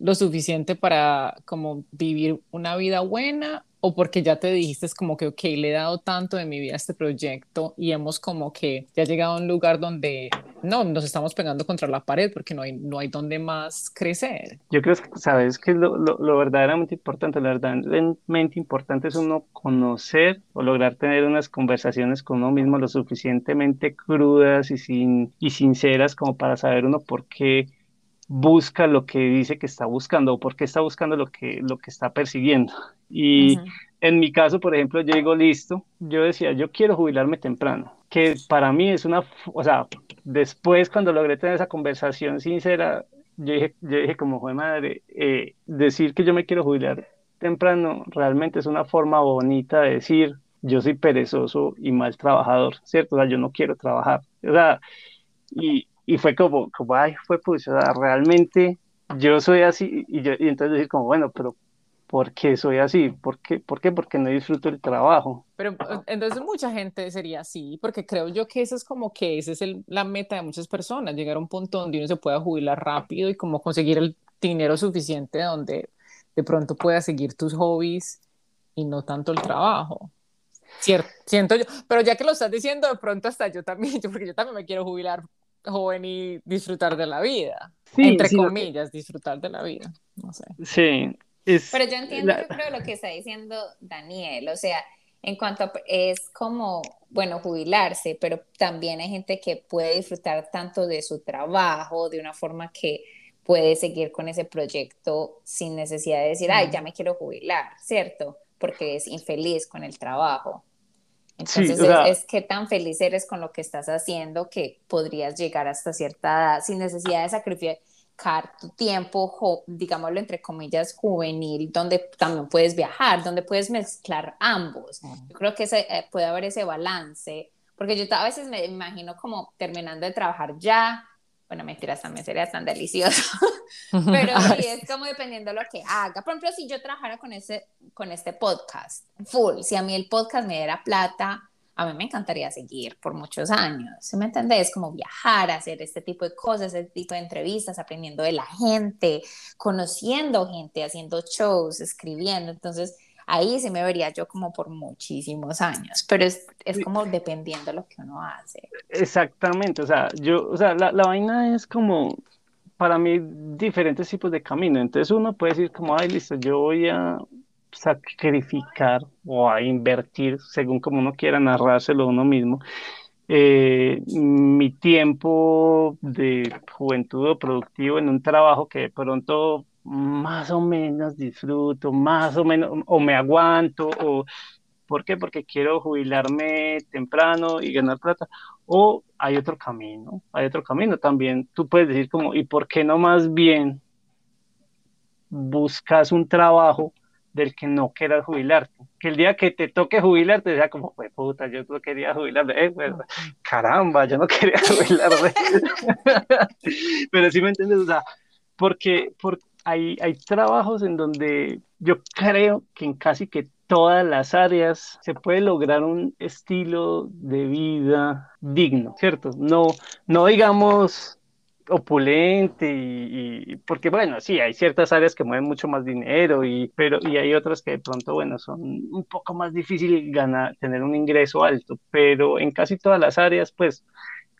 lo suficiente para como vivir una vida buena, o porque ya te dijiste es como que ok, le he dado tanto de mi vida a este proyecto y hemos como que ya llegado a un lugar donde no, nos estamos pegando contra la pared porque no hay donde más crecer? Yo creo que sabes que lo verdaderamente importante es uno conocer o lograr tener unas conversaciones con uno mismo lo suficientemente crudas y sinceras como para saber uno por qué busca lo que dice que está buscando o por qué está buscando lo que está persiguiendo. Y uh-huh. En mi caso, por ejemplo, yo digo, listo, yo decía, yo quiero jubilarme temprano, que para mí es una, o sea, después cuando logré tener esa conversación sincera, yo dije como, joder madre, decir que yo me quiero jubilar temprano realmente es una forma bonita de decir, yo soy perezoso y mal trabajador, ¿cierto? O sea, yo no quiero trabajar, o sea, y fue como ay, fue pues, o sea, realmente yo soy así, y entonces decir como, bueno, pero ¿por qué soy así? ¿Por qué? Porque no disfruto el trabajo. Pero entonces mucha gente sería así, porque creo yo que eso es como que esa es la meta de muchas personas, llegar a un punto donde uno se pueda jubilar rápido y como conseguir el dinero suficiente donde de pronto puedas seguir tus hobbies y no tanto el trabajo. Cierto, siento yo, pero ya que lo estás diciendo, de pronto hasta yo también, porque yo también me quiero jubilar joven y disfrutar de la vida, sí, entre comillas, disfrutar de la vida, no sé. Sí. Pero yo entiendo, yo creo, lo que está diciendo Daniel, o sea, en cuanto a, es como, bueno, jubilarse, pero también hay gente que puede disfrutar tanto de su trabajo, de una forma que puede seguir con ese proyecto sin necesidad de decir, ay, ya me quiero jubilar, ¿cierto? Porque es infeliz con el trabajo. Entonces, sí, o sea, es que tan feliz eres con lo que estás haciendo que podrías llegar hasta cierta edad sin necesidad de sacrificar tu tiempo, digámoslo entre comillas, juvenil, donde también puedes viajar, donde puedes mezclar ambos. Yo creo que puede haber ese balance, porque yo a veces me imagino como terminando de trabajar ya, bueno, mentiras, también sería tan delicioso, pero sí es como dependiendo de lo que haga. Por ejemplo, si yo trabajara con este podcast full, si a mí el podcast me diera plata, a mí me encantaría seguir por muchos años, ¿sí me entendés? Como viajar, hacer este tipo de cosas, este tipo de entrevistas, aprendiendo de la gente, conociendo gente, haciendo shows, escribiendo, entonces ahí sí me vería yo como por muchísimos años, pero es como dependiendo de lo que uno hace. Exactamente, o sea, la vaina es como, para mí, diferentes tipos de camino. Entonces uno puede decir como, ay, listo, yo voy a sacrificar o a invertir, según como uno quiera narrárselo a uno mismo, mi tiempo de juventud o productivo en un trabajo que de pronto más o menos disfruto, más o menos, o me aguanto, o ¿por qué? Porque quiero jubilarme temprano y ganar plata, o hay otro camino también, tú puedes decir como, ¿y por qué no más bien buscas un trabajo del que no quieras jubilarte? Que el día que te toque jubilarte sea como, pues puta, yo no quería jubilarme, pues, caramba, yo no quería jubilarme, pero sí me entiendes, o sea, porque hay trabajos en donde yo creo que en casi que todas las áreas se puede lograr un estilo de vida digno, ¿cierto? No digamos opulente y porque bueno, sí, hay ciertas áreas que mueven mucho más dinero y hay otras que de pronto, bueno, son un poco más difícil ganar, tener un ingreso alto, pero en casi todas las áreas, pues,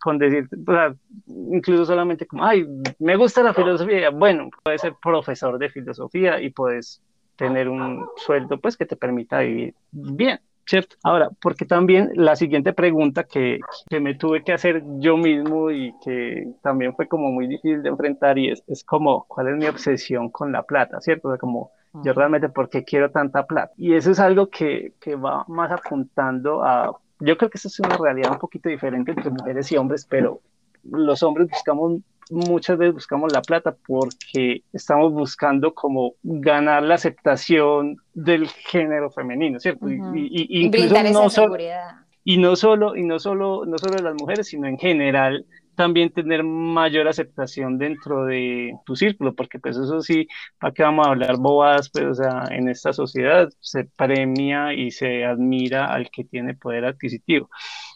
con decir, o sea, incluso solamente como, ay, me gusta la filosofía, bueno, puedes ser profesor de filosofía y puedes tener un sueldo, pues, que te permita vivir bien. ¿Cierto? Ahora, porque también la siguiente pregunta que me tuve que hacer yo mismo y que también fue como muy difícil de enfrentar y es como, ¿cuál es mi obsesión con la plata? ¿Cierto? O sea, como, yo realmente, ¿por qué quiero tanta plata? Y eso es algo que va más apuntando a, yo creo que eso es una realidad un poquito diferente entre mujeres y hombres, pero los hombres buscamos, muchas veces buscamos la plata porque estamos buscando como ganar la aceptación del género femenino, ¿cierto? Uh-huh. Y incluso brindar esa seguridad. No solo de las mujeres, sino en general también tener mayor aceptación dentro de tu círculo, porque pues eso sí, ¿para qué vamos a hablar bobadas? Pues, o sea, en esta sociedad se premia y se admira al que tiene poder adquisitivo.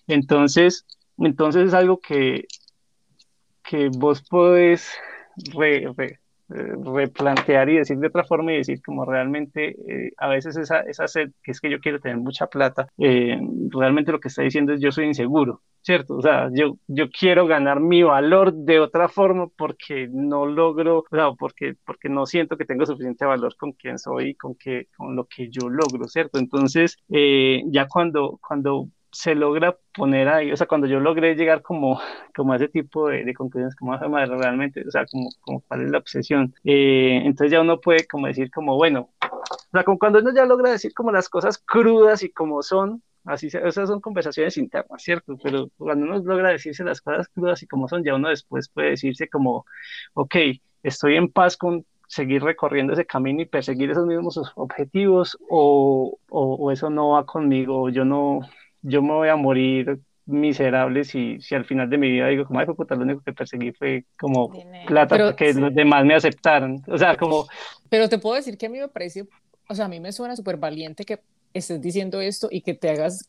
Entonces es algo que vos podés replantear y decir de otra forma y decir como realmente a veces esa sed que es que yo quiero tener mucha plata, realmente lo que está diciendo es yo soy inseguro, ¿cierto? O sea, yo quiero ganar mi valor de otra forma porque no logro, o sea, porque no siento que tengo suficiente valor con quien soy y con lo que yo logro, ¿cierto? Entonces, ya cuando se logra poner ahí, o sea, cuando yo logré llegar como a ese tipo de conclusiones, como a madre realmente, o sea, como cuál es la obsesión, entonces ya uno puede como decir como, bueno, o sea, como cuando uno ya logra decir como las cosas crudas y como son, así sea, esas son conversaciones internas, ¿cierto? Pero cuando uno logra decirse las cosas crudas y como son, ya uno después puede decirse como, ok, estoy en paz con seguir recorriendo ese camino y perseguir esos mismos objetivos o eso no va conmigo, yo me voy a morir miserable si al final de mi vida digo, como, ay, puta, lo único que perseguí fue como dinero, plata, pero, porque sí, los demás me aceptaron, o sea, como... Pero te puedo decir que a mí me parece, o sea, a mí me suena súper valiente que estés diciendo esto y que te hayas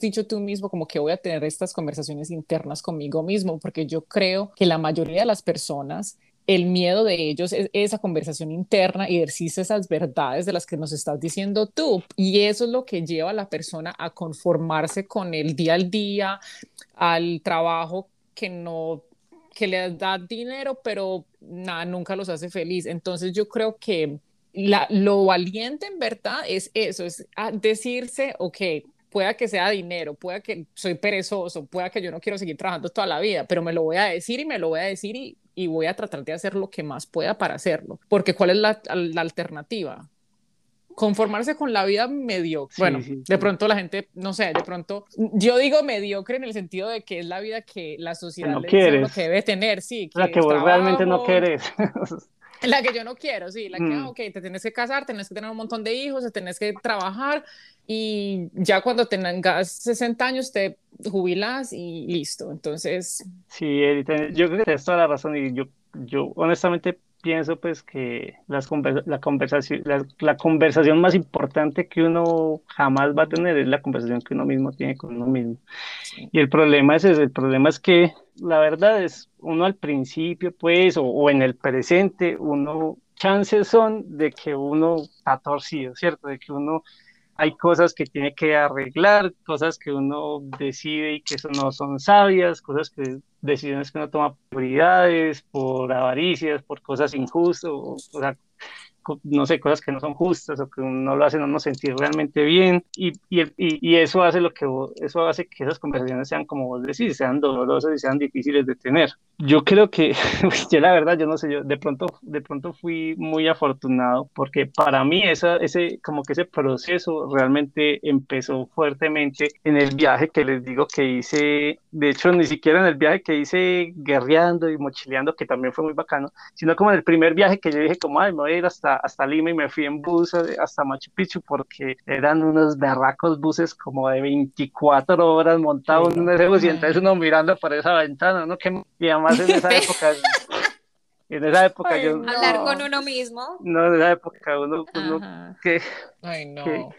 dicho tú mismo como que voy a tener estas conversaciones internas conmigo mismo, porque yo creo que la mayoría de las personas... El miedo de ellos es esa conversación interna y decirse esas verdades de las que nos estás diciendo tú. Y eso es lo que lleva a la persona a conformarse con el día al día, al trabajo que le da dinero, pero nada, nunca los hace feliz. Entonces yo creo que lo valiente en verdad es eso, es decirse, ok, pueda que sea dinero, pueda que soy perezoso, pueda que yo no quiero seguir trabajando toda la vida, pero me lo voy a decir y me lo voy a decir y voy a tratar de hacer lo que más pueda para hacerlo, porque ¿cuál es la alternativa? Conformarse con la vida mediocre. Sí, bueno, sí, de pronto la gente, no sé, de pronto, yo digo mediocre en el sentido de que es la vida que la sociedad no le dice lo que debe tener, sí. La que vos realmente no querés. La que yo no quiero, sí, la que, ok, te tienes que casar, tienes que tener un montón de hijos, tienes que trabajar y ya cuando tengas 60 años te jubilas y listo, entonces... Sí, yo creo que tienes toda la razón y yo honestamente pienso pues que la conversación más importante que uno jamás va a tener es la conversación que uno mismo tiene con uno mismo. Sí. Y el problema es ese, el problema es que la verdad es uno al principio pues o en el presente uno chances son de que uno está torcido, ¿cierto? De que uno hay cosas que tiene que arreglar, cosas que uno decide y que eso no son sabias, cosas que decisiones que uno toma por prioridades, por avaricias, por cosas injustas, o sea, no sé, cosas que no son justas o que no lo hacen a uno sentir realmente bien y eso hace eso hace que esas conversaciones sean como vos decís, sean dolorosas y sean difíciles de tener. Yo creo que yo la verdad yo no sé, yo de pronto fui muy afortunado porque para mí ese proceso realmente empezó fuertemente en el viaje que les digo que hice, de hecho ni siquiera en el viaje que hice guerreando y mochileando que también fue muy bacano, sino como en el primer viaje que yo dije como ay me voy a ir hasta Lima y me fui en bus hasta Machu Picchu porque eran unos berracos buses como de 24 horas montados en ese bus y entonces uno mirando por esa ventana, ¿no? Que, y además en esa época En esa época yo... Hablar con uno mismo. No, en esa época uno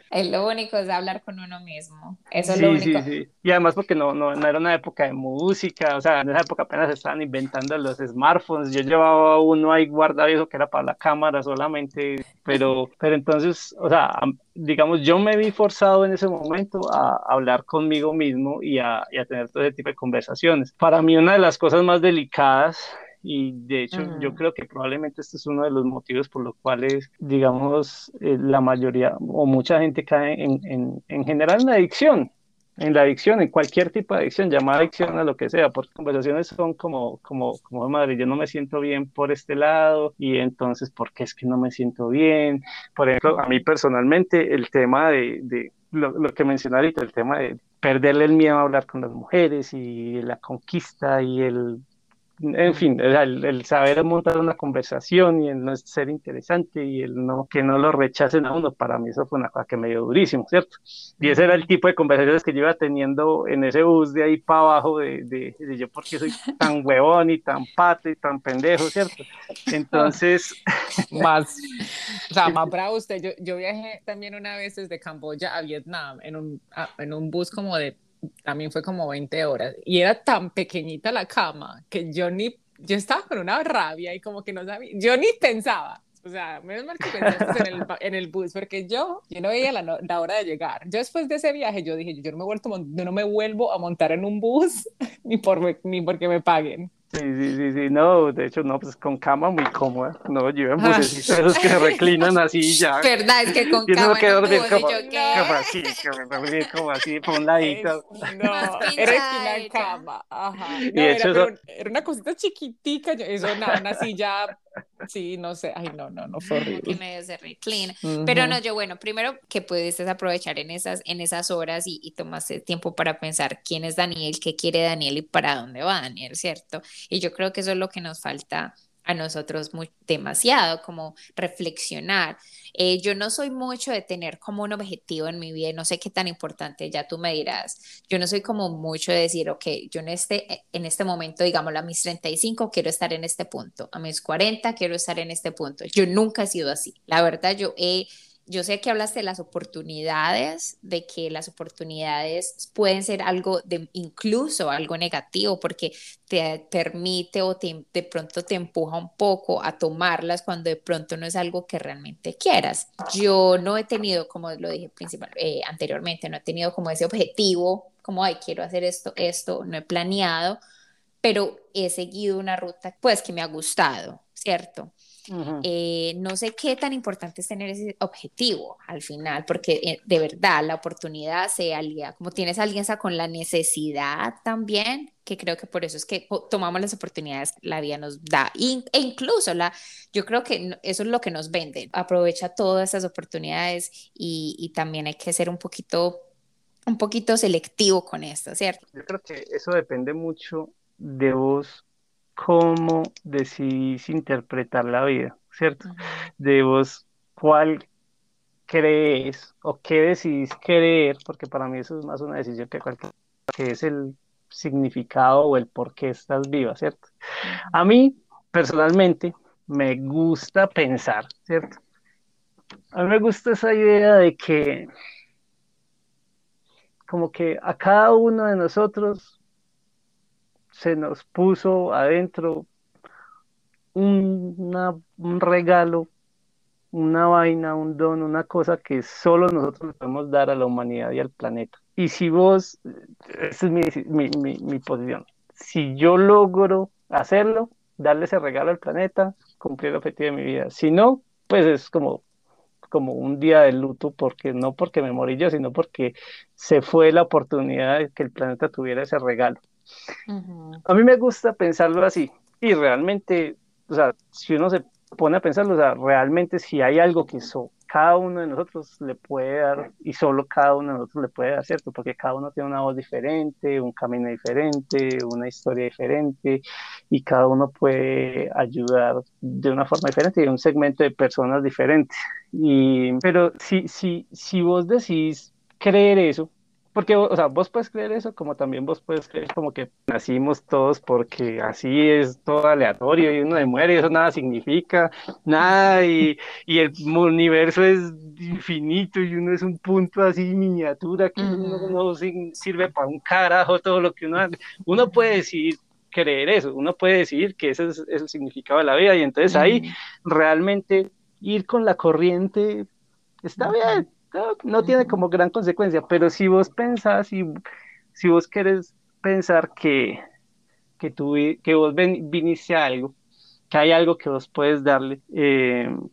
Es lo único, es hablar con uno mismo. Eso es lo único. Sí. Y además porque no era una época de música, o sea, en esa época apenas estaban inventando los smartphones. Yo llevaba uno ahí guardado y eso que era para la cámara solamente, pero entonces, o sea, digamos, yo me vi forzado en ese momento a hablar conmigo mismo y a tener todo ese tipo de conversaciones. Para mí una de las cosas más delicadas... Y de hecho, yo creo que probablemente este es uno de los motivos por los cuales, digamos, la mayoría o mucha gente cae en general en la adicción. En la adicción, en cualquier tipo de adicción, llamada adicción a lo que sea, porque conversaciones son como madre, yo no me siento bien por este lado, y entonces, ¿por qué es que no me siento bien? Por ejemplo, a mí personalmente, el tema de lo que mencioné ahorita, el tema de perderle el miedo a hablar con las mujeres, y la conquista, y el saber montar una conversación y el no ser interesante y el no que no lo rechacen a uno, para mí eso fue una cosa que me dio durísimo, ¿cierto? Y ese era el tipo de conversaciones que yo iba teniendo en ese bus de ahí para abajo de yo porque soy tan huevón y tan pato y tan pendejo, ¿cierto? Entonces... más bravo usted. Yo viajé también una vez desde Camboya a Vietnam en un bus como de... También fue como 20 horas y era tan pequeñita la cama que yo estaba con una rabia y como que no sabía, yo ni pensaba. O sea, menos mal que pensaste en el bus, porque yo no veía la hora de llegar. Yo después de ese viaje, yo dije, yo no me vuelvo a montar en un bus ni porque me paguen. Sí, no, de hecho, no, pues con cama muy cómoda, no, yo en buses esos que se reclinan así y ya. Verdad, es que con cama no quedó bien como así, por un ladito. No, era esquina cama, ajá. No, era una cosita chiquitica, eso nada, una silla... Sí, no sé, ay no fue horrible. Que medio se reclina, pero no, primero que pudiste aprovechar en esas horas y tomaste tiempo para pensar quién es Daniel, qué quiere Daniel y para dónde va Daniel, ¿cierto? Y yo creo que eso es lo que nos falta a nosotros demasiado, como reflexionar. Yo no soy mucho de tener como un objetivo en mi vida, no sé qué tan importante, ya tú me dirás. Yo no soy como mucho de decir, ok, yo en este momento, digámoslo, a mis 35 quiero estar en este punto, a mis 40 quiero estar en este punto. Yo nunca he sido así. La verdad, yo sé que hablaste de las oportunidades, de que las oportunidades pueden ser algo, incluso algo negativo, porque te permite o de pronto te empuja un poco a tomarlas cuando de pronto no es algo que realmente quieras. Yo no he tenido, como lo dije anteriormente, no he tenido como ese objetivo, como, ay, quiero hacer esto, no he planeado, pero he seguido una ruta, pues, que me ha gustado, ¿cierto? Uh-huh. No sé qué tan importante es tener ese objetivo al final, porque de verdad la oportunidad se alía, como tienes alianza con la necesidad también, que creo que por eso es que tomamos las oportunidades que la vida nos da, e incluso yo creo que eso es lo que nos venden, aprovecha todas esas oportunidades y también hay que ser un poquito selectivo con esto, ¿cierto? Yo creo que eso depende mucho de vos, cómo decidís interpretar la vida, ¿cierto? De vos, cuál crees o qué decidís creer, porque para mí eso es más una decisión que cualquier, que es el significado o el por qué estás viva, ¿cierto? A mí, personalmente, me gusta pensar, ¿cierto? A mí me gusta esa idea de que como que a cada uno de nosotros se nos puso adentro un regalo, una vaina, un don, una cosa que solo nosotros podemos dar a la humanidad y al planeta. Y si vos, esa es mi posición, si yo logro hacerlo, darle ese regalo al planeta, cumplir el objetivo de mi vida. Si no, pues es como un día de luto, porque no porque me morí yo, sino porque se fue la oportunidad de que el planeta tuviera ese regalo. Uh-huh. A mí me gusta pensarlo así, y realmente, o sea, si uno se pone a pensarlo, o sea, realmente si hay algo que cada uno de nosotros le puede dar, y solo cada uno de nosotros le puede dar, ¿cierto? Porque cada uno tiene una voz diferente, un camino diferente, una historia diferente, y cada uno puede ayudar de una forma diferente y de un segmento de personas diferente. Pero si vos decís creer eso, Porque, o sea, vos puedes creer eso, como también vos puedes creer como que nacimos todos porque así es todo aleatorio y uno se muere y eso nada significa, nada, y el universo es infinito y uno es un punto así miniatura que uno no sirve para un carajo todo lo que uno hace. Uno puede decidir creer eso, uno puede decidir que ese es el significado de la vida y entonces ahí realmente ir con la corriente está bien. No tiene como gran consecuencia, pero si vos pensás, si vos querés pensar que vos viniste a algo, que hay algo que vos puedes darle,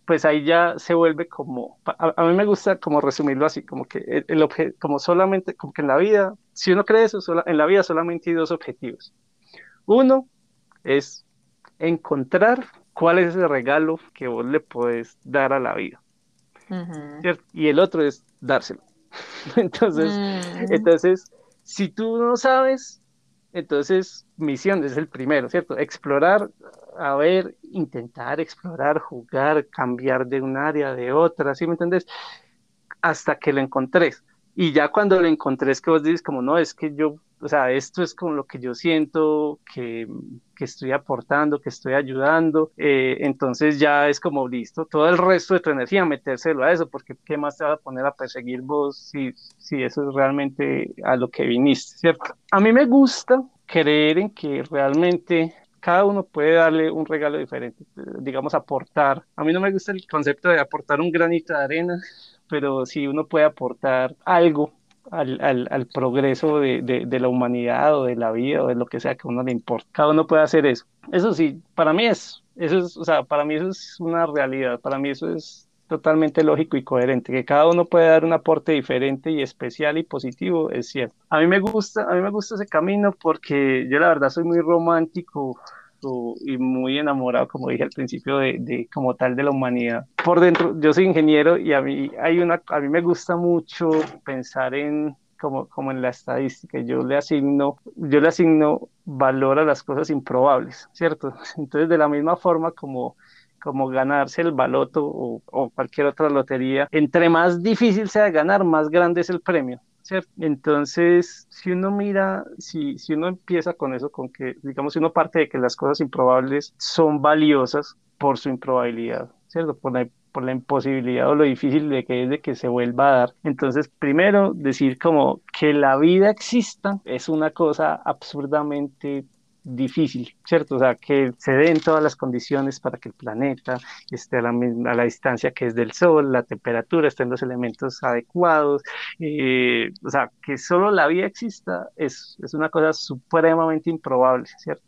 pues ahí ya se vuelve como, a mí me gusta como resumirlo así, como que el objeto, como solamente, como que en la vida, si uno cree eso, en la vida solamente hay dos objetivos. Uno es encontrar cuál es el regalo que vos le podés dar a la vida. ¿Cierto? Y el otro es dárselo. Entonces, si tú no sabes, entonces misión es el primero, ¿cierto? Explorar, a ver, intentar explorar, jugar, cambiar de un área, de otra, ¿sí me entendés? Hasta que lo encontrés. Y ya cuando lo encontrés que vos dices como, no, es que yo, o sea, esto es con lo que yo siento, que estoy aportando, que estoy ayudando, entonces ya es como listo, todo el resto de tu energía metérselo a eso, porque ¿qué más te vas a poner a perseguir vos si eso es realmente a lo que viniste, ¿cierto? A mí me gusta creer en que realmente cada uno puede darle un regalo diferente, digamos aportar. A mí no me gusta el concepto de aportar un granito de arena, pero si uno puede aportar algo al progreso de la humanidad o de la vida o de lo que sea que a uno le importa. Cada uno puede hacer eso. Eso sí, para mí para mí eso es una realidad, para mí eso es totalmente lógico y coherente, que cada uno puede dar un aporte diferente y especial y positivo, es cierto. A mí me gusta ese camino porque yo la verdad soy muy romántico y muy enamorado, como dije al principio, de como tal de la humanidad. Por dentro, yo soy ingeniero y a mí me gusta mucho pensar en como en la estadística. Yo le asigno valor a las cosas improbables, ¿cierto? Entonces, de la misma forma como ganarse el baloto o cualquier otra lotería, entre más difícil sea ganar, más grande es el premio. Entonces, si uno mira, si uno empieza con eso, con que, digamos, si uno parte de que las cosas improbables son valiosas por su improbabilidad, ¿cierto? Por la imposibilidad o lo difícil de que se vuelva a dar. Entonces, primero, decir como que la vida exista es una cosa absurdamente difícil, ¿cierto? O sea, que se den todas las condiciones para que el planeta esté a la distancia que es del Sol, la temperatura, estén los elementos adecuados, o sea, que solo la vida exista es una cosa supremamente improbable, ¿cierto?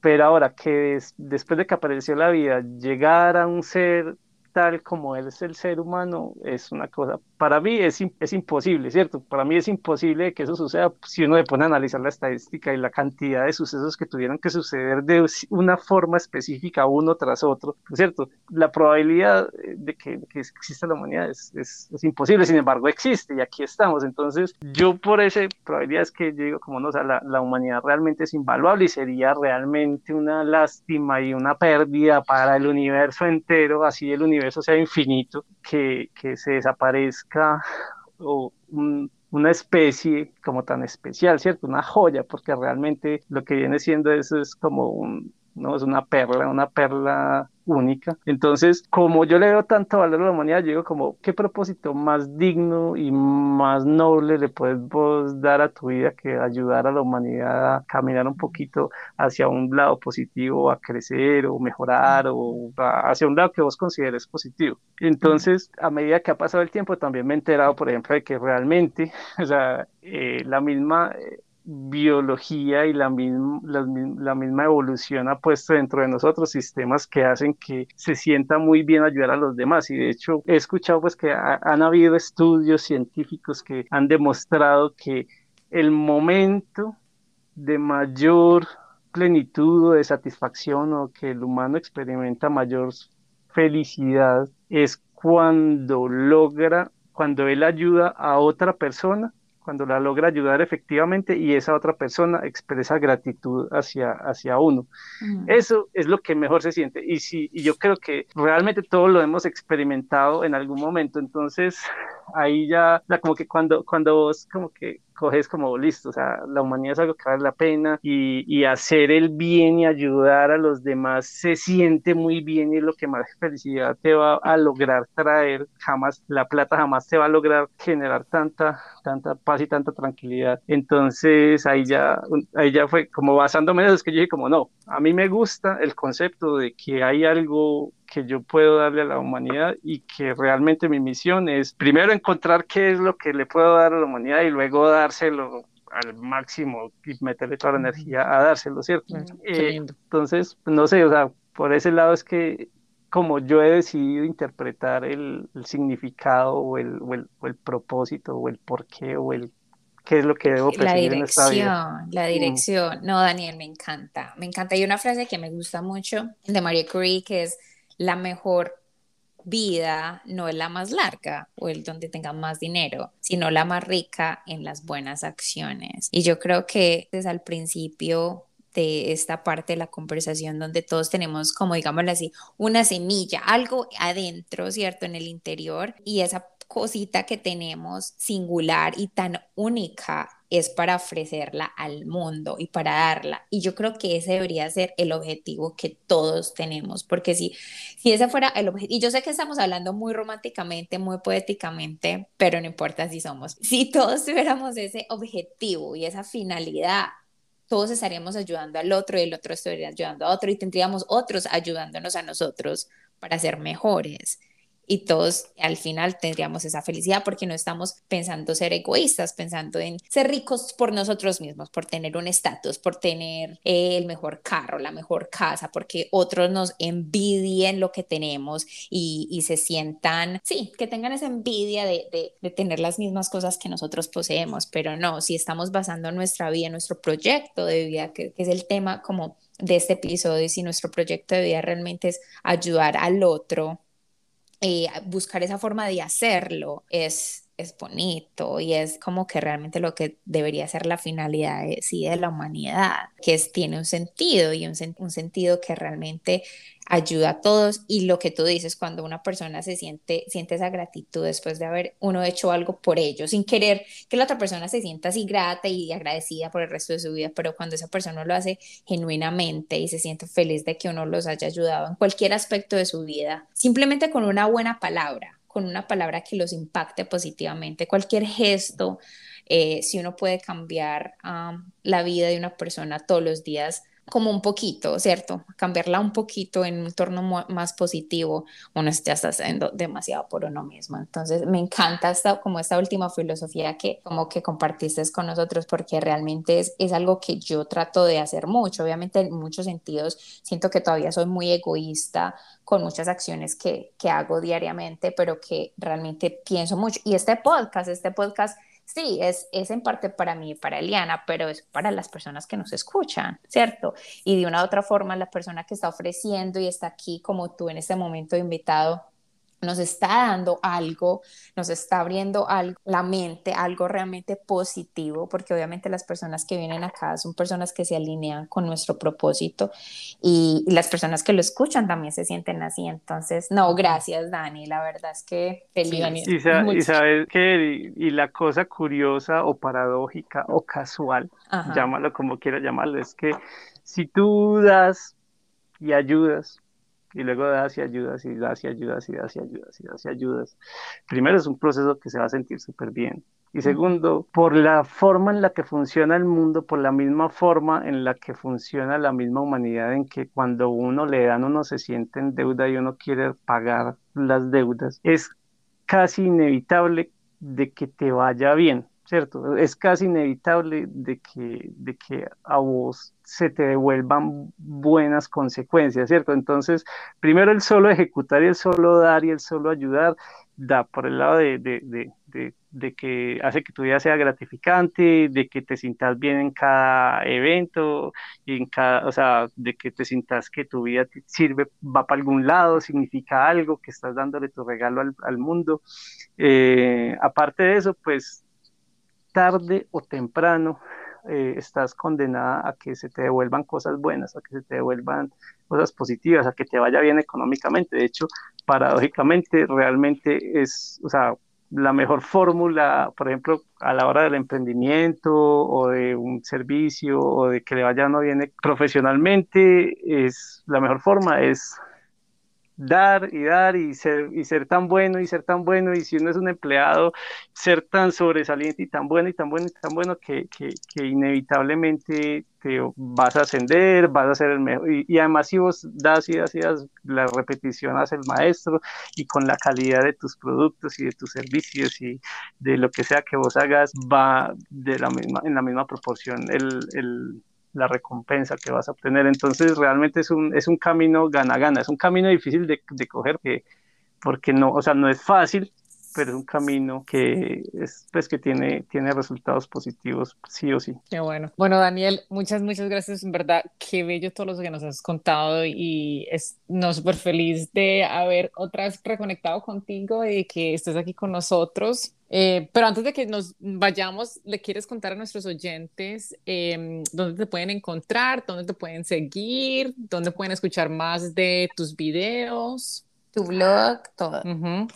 Pero ahora que después de que apareció la vida, llegar a un ser tal como es el ser humano es una cosa, para mí es imposible, ¿cierto? Para mí es imposible que eso suceda si uno se pone a analizar la estadística y la cantidad de sucesos que tuvieron que suceder de una forma específica uno tras otro, ¿cierto? La probabilidad de que exista la humanidad es imposible, sin embargo existe y aquí estamos. Entonces yo por esa probabilidad es que yo digo como no, o sea, la humanidad realmente es invaluable y sería realmente una lástima y una pérdida para el universo entero, así el universo sea infinito, que se desaparezca o una especie como tan especial, ¿cierto? Una joya, porque realmente lo que viene siendo eso es como no, es una perla única. Entonces, como yo le veo tanto valor a la humanidad, yo digo como, ¿qué propósito más digno y más noble le puedes vos dar a tu vida que ayudar a la humanidad a caminar un poquito hacia un lado positivo, a crecer o mejorar o hacia un lado que vos consideres positivo? Entonces, a medida que ha pasado el tiempo, también me he enterado, por ejemplo, de que realmente, o sea, la misma biología y la misma evolución ha puesto dentro de nosotros sistemas que hacen que se sienta muy bien ayudar a los demás, y de hecho he escuchado pues que han habido estudios científicos que han demostrado que el momento de mayor plenitud o de satisfacción o que el humano experimenta mayor felicidad es cuando él ayuda a otra persona, cuando la logra ayudar efectivamente y esa otra persona expresa gratitud hacia uno. Eso es lo que mejor se siente. Y yo creo que realmente todos lo hemos experimentado en algún momento. Entonces, ahí ya como que cuando vos como que coges como listo, o sea, la humanidad es algo que vale la pena y hacer el bien y ayudar a los demás se siente muy bien y es lo que más felicidad te va a lograr traer. La plata jamás te va a lograr generar tanta paz y tanta tranquilidad. Entonces ahí ya fue como basándome en eso, es que yo dije como no, a mí me gusta el concepto de que hay algo que yo puedo darle a la humanidad y que realmente mi misión es primero encontrar qué es lo que le puedo dar a la humanidad y luego dárselo al máximo y meterle toda la energía a dárselo, ¿cierto? Entonces, no sé, o sea, por ese lado es que como yo he decidido interpretar el significado o el propósito o el porqué o el ¿qué es lo que debo perseguir en esta vida? La dirección. No, Daniel, me encanta. Me encanta. Hay una frase que me gusta mucho de Marie Curie que es: la mejor vida no es la más larga o el donde tenga más dinero, sino la más rica en las buenas acciones. Y yo creo que desde el principio de esta parte de la conversación donde todos tenemos, como digámoslo así, una semilla, algo adentro, ¿cierto? En el interior, y esa cosita que tenemos singular y tan única es para ofrecerla al mundo y para darla, y yo creo que ese debería ser el objetivo que todos tenemos, porque si ese fuera el objetivo, y yo sé que estamos hablando muy románticamente, muy poéticamente, pero no importa si todos tuviéramos ese objetivo y esa finalidad, todos estaríamos ayudando al otro y el otro estaría ayudando a otro y tendríamos otros ayudándonos a nosotros para ser mejores. Y todos al final tendríamos esa felicidad porque no estamos pensando ser egoístas, pensando en ser ricos por nosotros mismos, por tener un estatus, por tener el mejor carro, la mejor casa, porque otros nos envidien lo que tenemos y se sientan, sí, que tengan esa envidia de tener las mismas cosas que nosotros poseemos. Pero no, si estamos basando nuestra vida, nuestro proyecto de vida, que es el tema como de este episodio, y si nuestro proyecto de vida realmente es ayudar al otro, buscar esa forma de hacerlo es bonito y es como que realmente lo que debería ser la finalidad de la humanidad, que tiene un sentido y un sentido que realmente ayuda a todos. Y lo que tú dices, cuando una persona siente esa gratitud después de haber uno hecho algo por ellos, sin querer que la otra persona se sienta así grata y agradecida por el resto de su vida, pero cuando esa persona lo hace genuinamente y se siente feliz de que uno los haya ayudado en cualquier aspecto de su vida, simplemente con una buena palabra, con una palabra que los impacte positivamente, cualquier gesto, si uno puede cambiar la vida de una persona todos los días, como un poquito, ¿cierto? Cambiarla un poquito en un torno más positivo, uno ya está haciendo demasiado por uno mismo. Entonces me encanta esta última filosofía que como que compartiste con nosotros, porque realmente es algo que yo trato de hacer mucho. Obviamente en muchos sentidos siento que todavía soy muy egoísta con muchas acciones que hago diariamente, pero que realmente pienso mucho. Y este podcast sí, es en parte para mí, para Eliana, pero es para las personas que nos escuchan, ¿cierto? Y de una u otra forma, la persona que está ofreciendo y está aquí como tú en este momento invitado, nos está dando algo, nos está abriendo algo, la mente, algo realmente positivo, porque obviamente las personas que vienen acá son personas que se alinean con nuestro propósito y las personas que lo escuchan también se sienten así. Entonces, no, gracias, Dani, la verdad es que feliz. Y sabes que, y la cosa curiosa o paradójica o casual, ajá, llámalo como quieras llamarlo, es que si tú das y ayudas, y luego das y ayudas, y das y ayudas, y das y ayudas, y das y ayudas. Primero, es un proceso que se va a sentir súper bien. Y segundo, por la forma en la que funciona el mundo, por la misma forma en la que funciona la misma humanidad, en que cuando uno le dan, uno se siente en deuda y uno quiere pagar las deudas, es casi inevitable de que te vaya bien, ¿cierto? Es casi inevitable de que a vos se te devuelvan buenas consecuencias, ¿cierto? Entonces, primero el solo ejecutar y el solo dar y el solo ayudar da por el lado de que hace que tu vida sea gratificante, de que te sientas bien en cada evento, y o sea, de que te sientas que tu vida te sirve, va para algún lado, significa algo, que estás dándole tu regalo al mundo. Aparte de eso, pues tarde o temprano estás condenada a que se te devuelvan cosas buenas, a que se te devuelvan cosas positivas, a que te vaya bien económicamente. De hecho, paradójicamente, realmente es, o sea, la mejor fórmula, por ejemplo, a la hora del emprendimiento o de un servicio o de que le vaya uno bien profesionalmente, es la mejor forma, es dar y ser tan bueno y ser tan bueno, y si uno es un empleado, ser tan sobresaliente y tan bueno y tan bueno y tan bueno que inevitablemente te vas a ascender, vas a ser el mejor, y además si vos das, la repetición hace el maestro, y con la calidad de tus productos y de tus servicios y de lo que sea que vos hagas va en la misma proporción la recompensa que vas a obtener. Entonces realmente es un camino gana-gana, es un camino difícil de coger, porque no, o sea, no es fácil, pero es un camino que es, pues, que tiene resultados positivos sí o sí. Qué bueno. Bueno, Daniel, muchas gracias, en verdad, qué bello todo lo que nos has contado, y no, súper feliz de haber otra vez reconectado contigo y que estés aquí con nosotros. Pero antes de que nos vayamos, ¿le quieres contar a nuestros oyentes dónde te pueden encontrar, dónde te pueden seguir, dónde pueden escuchar más de tus videos, tu blog, todo? Uh-huh.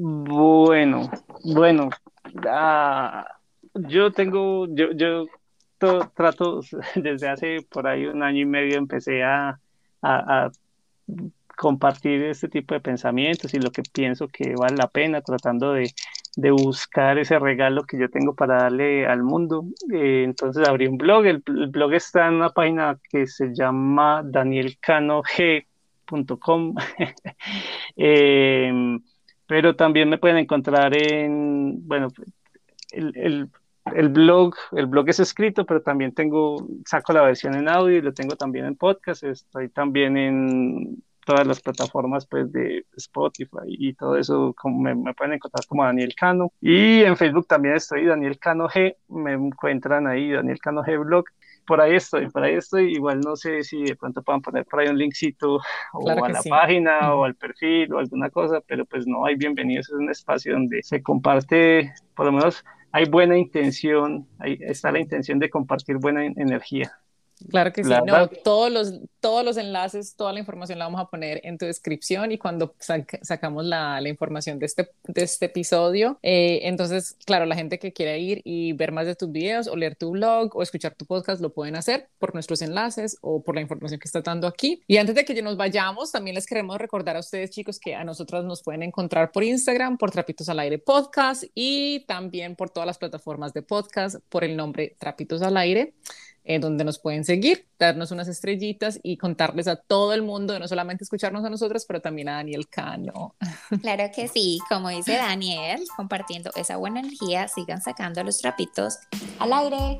Bueno, yo trato desde hace por ahí 1 año y medio empecé a compartir este tipo de pensamientos y lo que pienso que vale la pena, tratando de buscar ese regalo que yo tengo para darle al mundo. Entonces abrí un blog, el blog está en una página que se llama danielcanog.com. Pero también me pueden encontrar en, bueno, el blog es escrito, pero también saco la versión en audio y lo tengo también en podcast. Estoy también en todas las plataformas, pues, de Spotify y todo eso, como me pueden encontrar como Daniel Cano, y en Facebook también estoy, Daniel Cano G, me encuentran ahí, Daniel Cano G Blog, por ahí estoy, igual no sé si de pronto puedan poner por ahí un linkcito o claro a la sí. página o al perfil o alguna cosa, pero pues no, hay bienvenidos, es un espacio donde se comparte, por lo menos hay buena intención, ahí está la intención de compartir buena energía. Claro que sí, no, todos los enlaces, toda la información la vamos a poner en tu descripción y cuando sacamos la información de este episodio, entonces, claro, la gente que quiera ir y ver más de tus videos o leer tu blog o escuchar tu podcast lo pueden hacer por nuestros enlaces o por la información que está dando aquí. Y antes de que nos vayamos, también les queremos recordar a ustedes, chicos, que a nosotras nos pueden encontrar por Instagram, por Trapitos al Aire Podcast, y también por todas las plataformas de podcast por el nombre Trapitos al Aire, donde nos pueden seguir, darnos unas estrellitas y contarles a todo el mundo, de no solamente escucharnos a nosotros, pero también a Daniel Cano. Claro que sí, como dice Daniel, compartiendo esa buena energía, sigan sacando los trapitos al aire.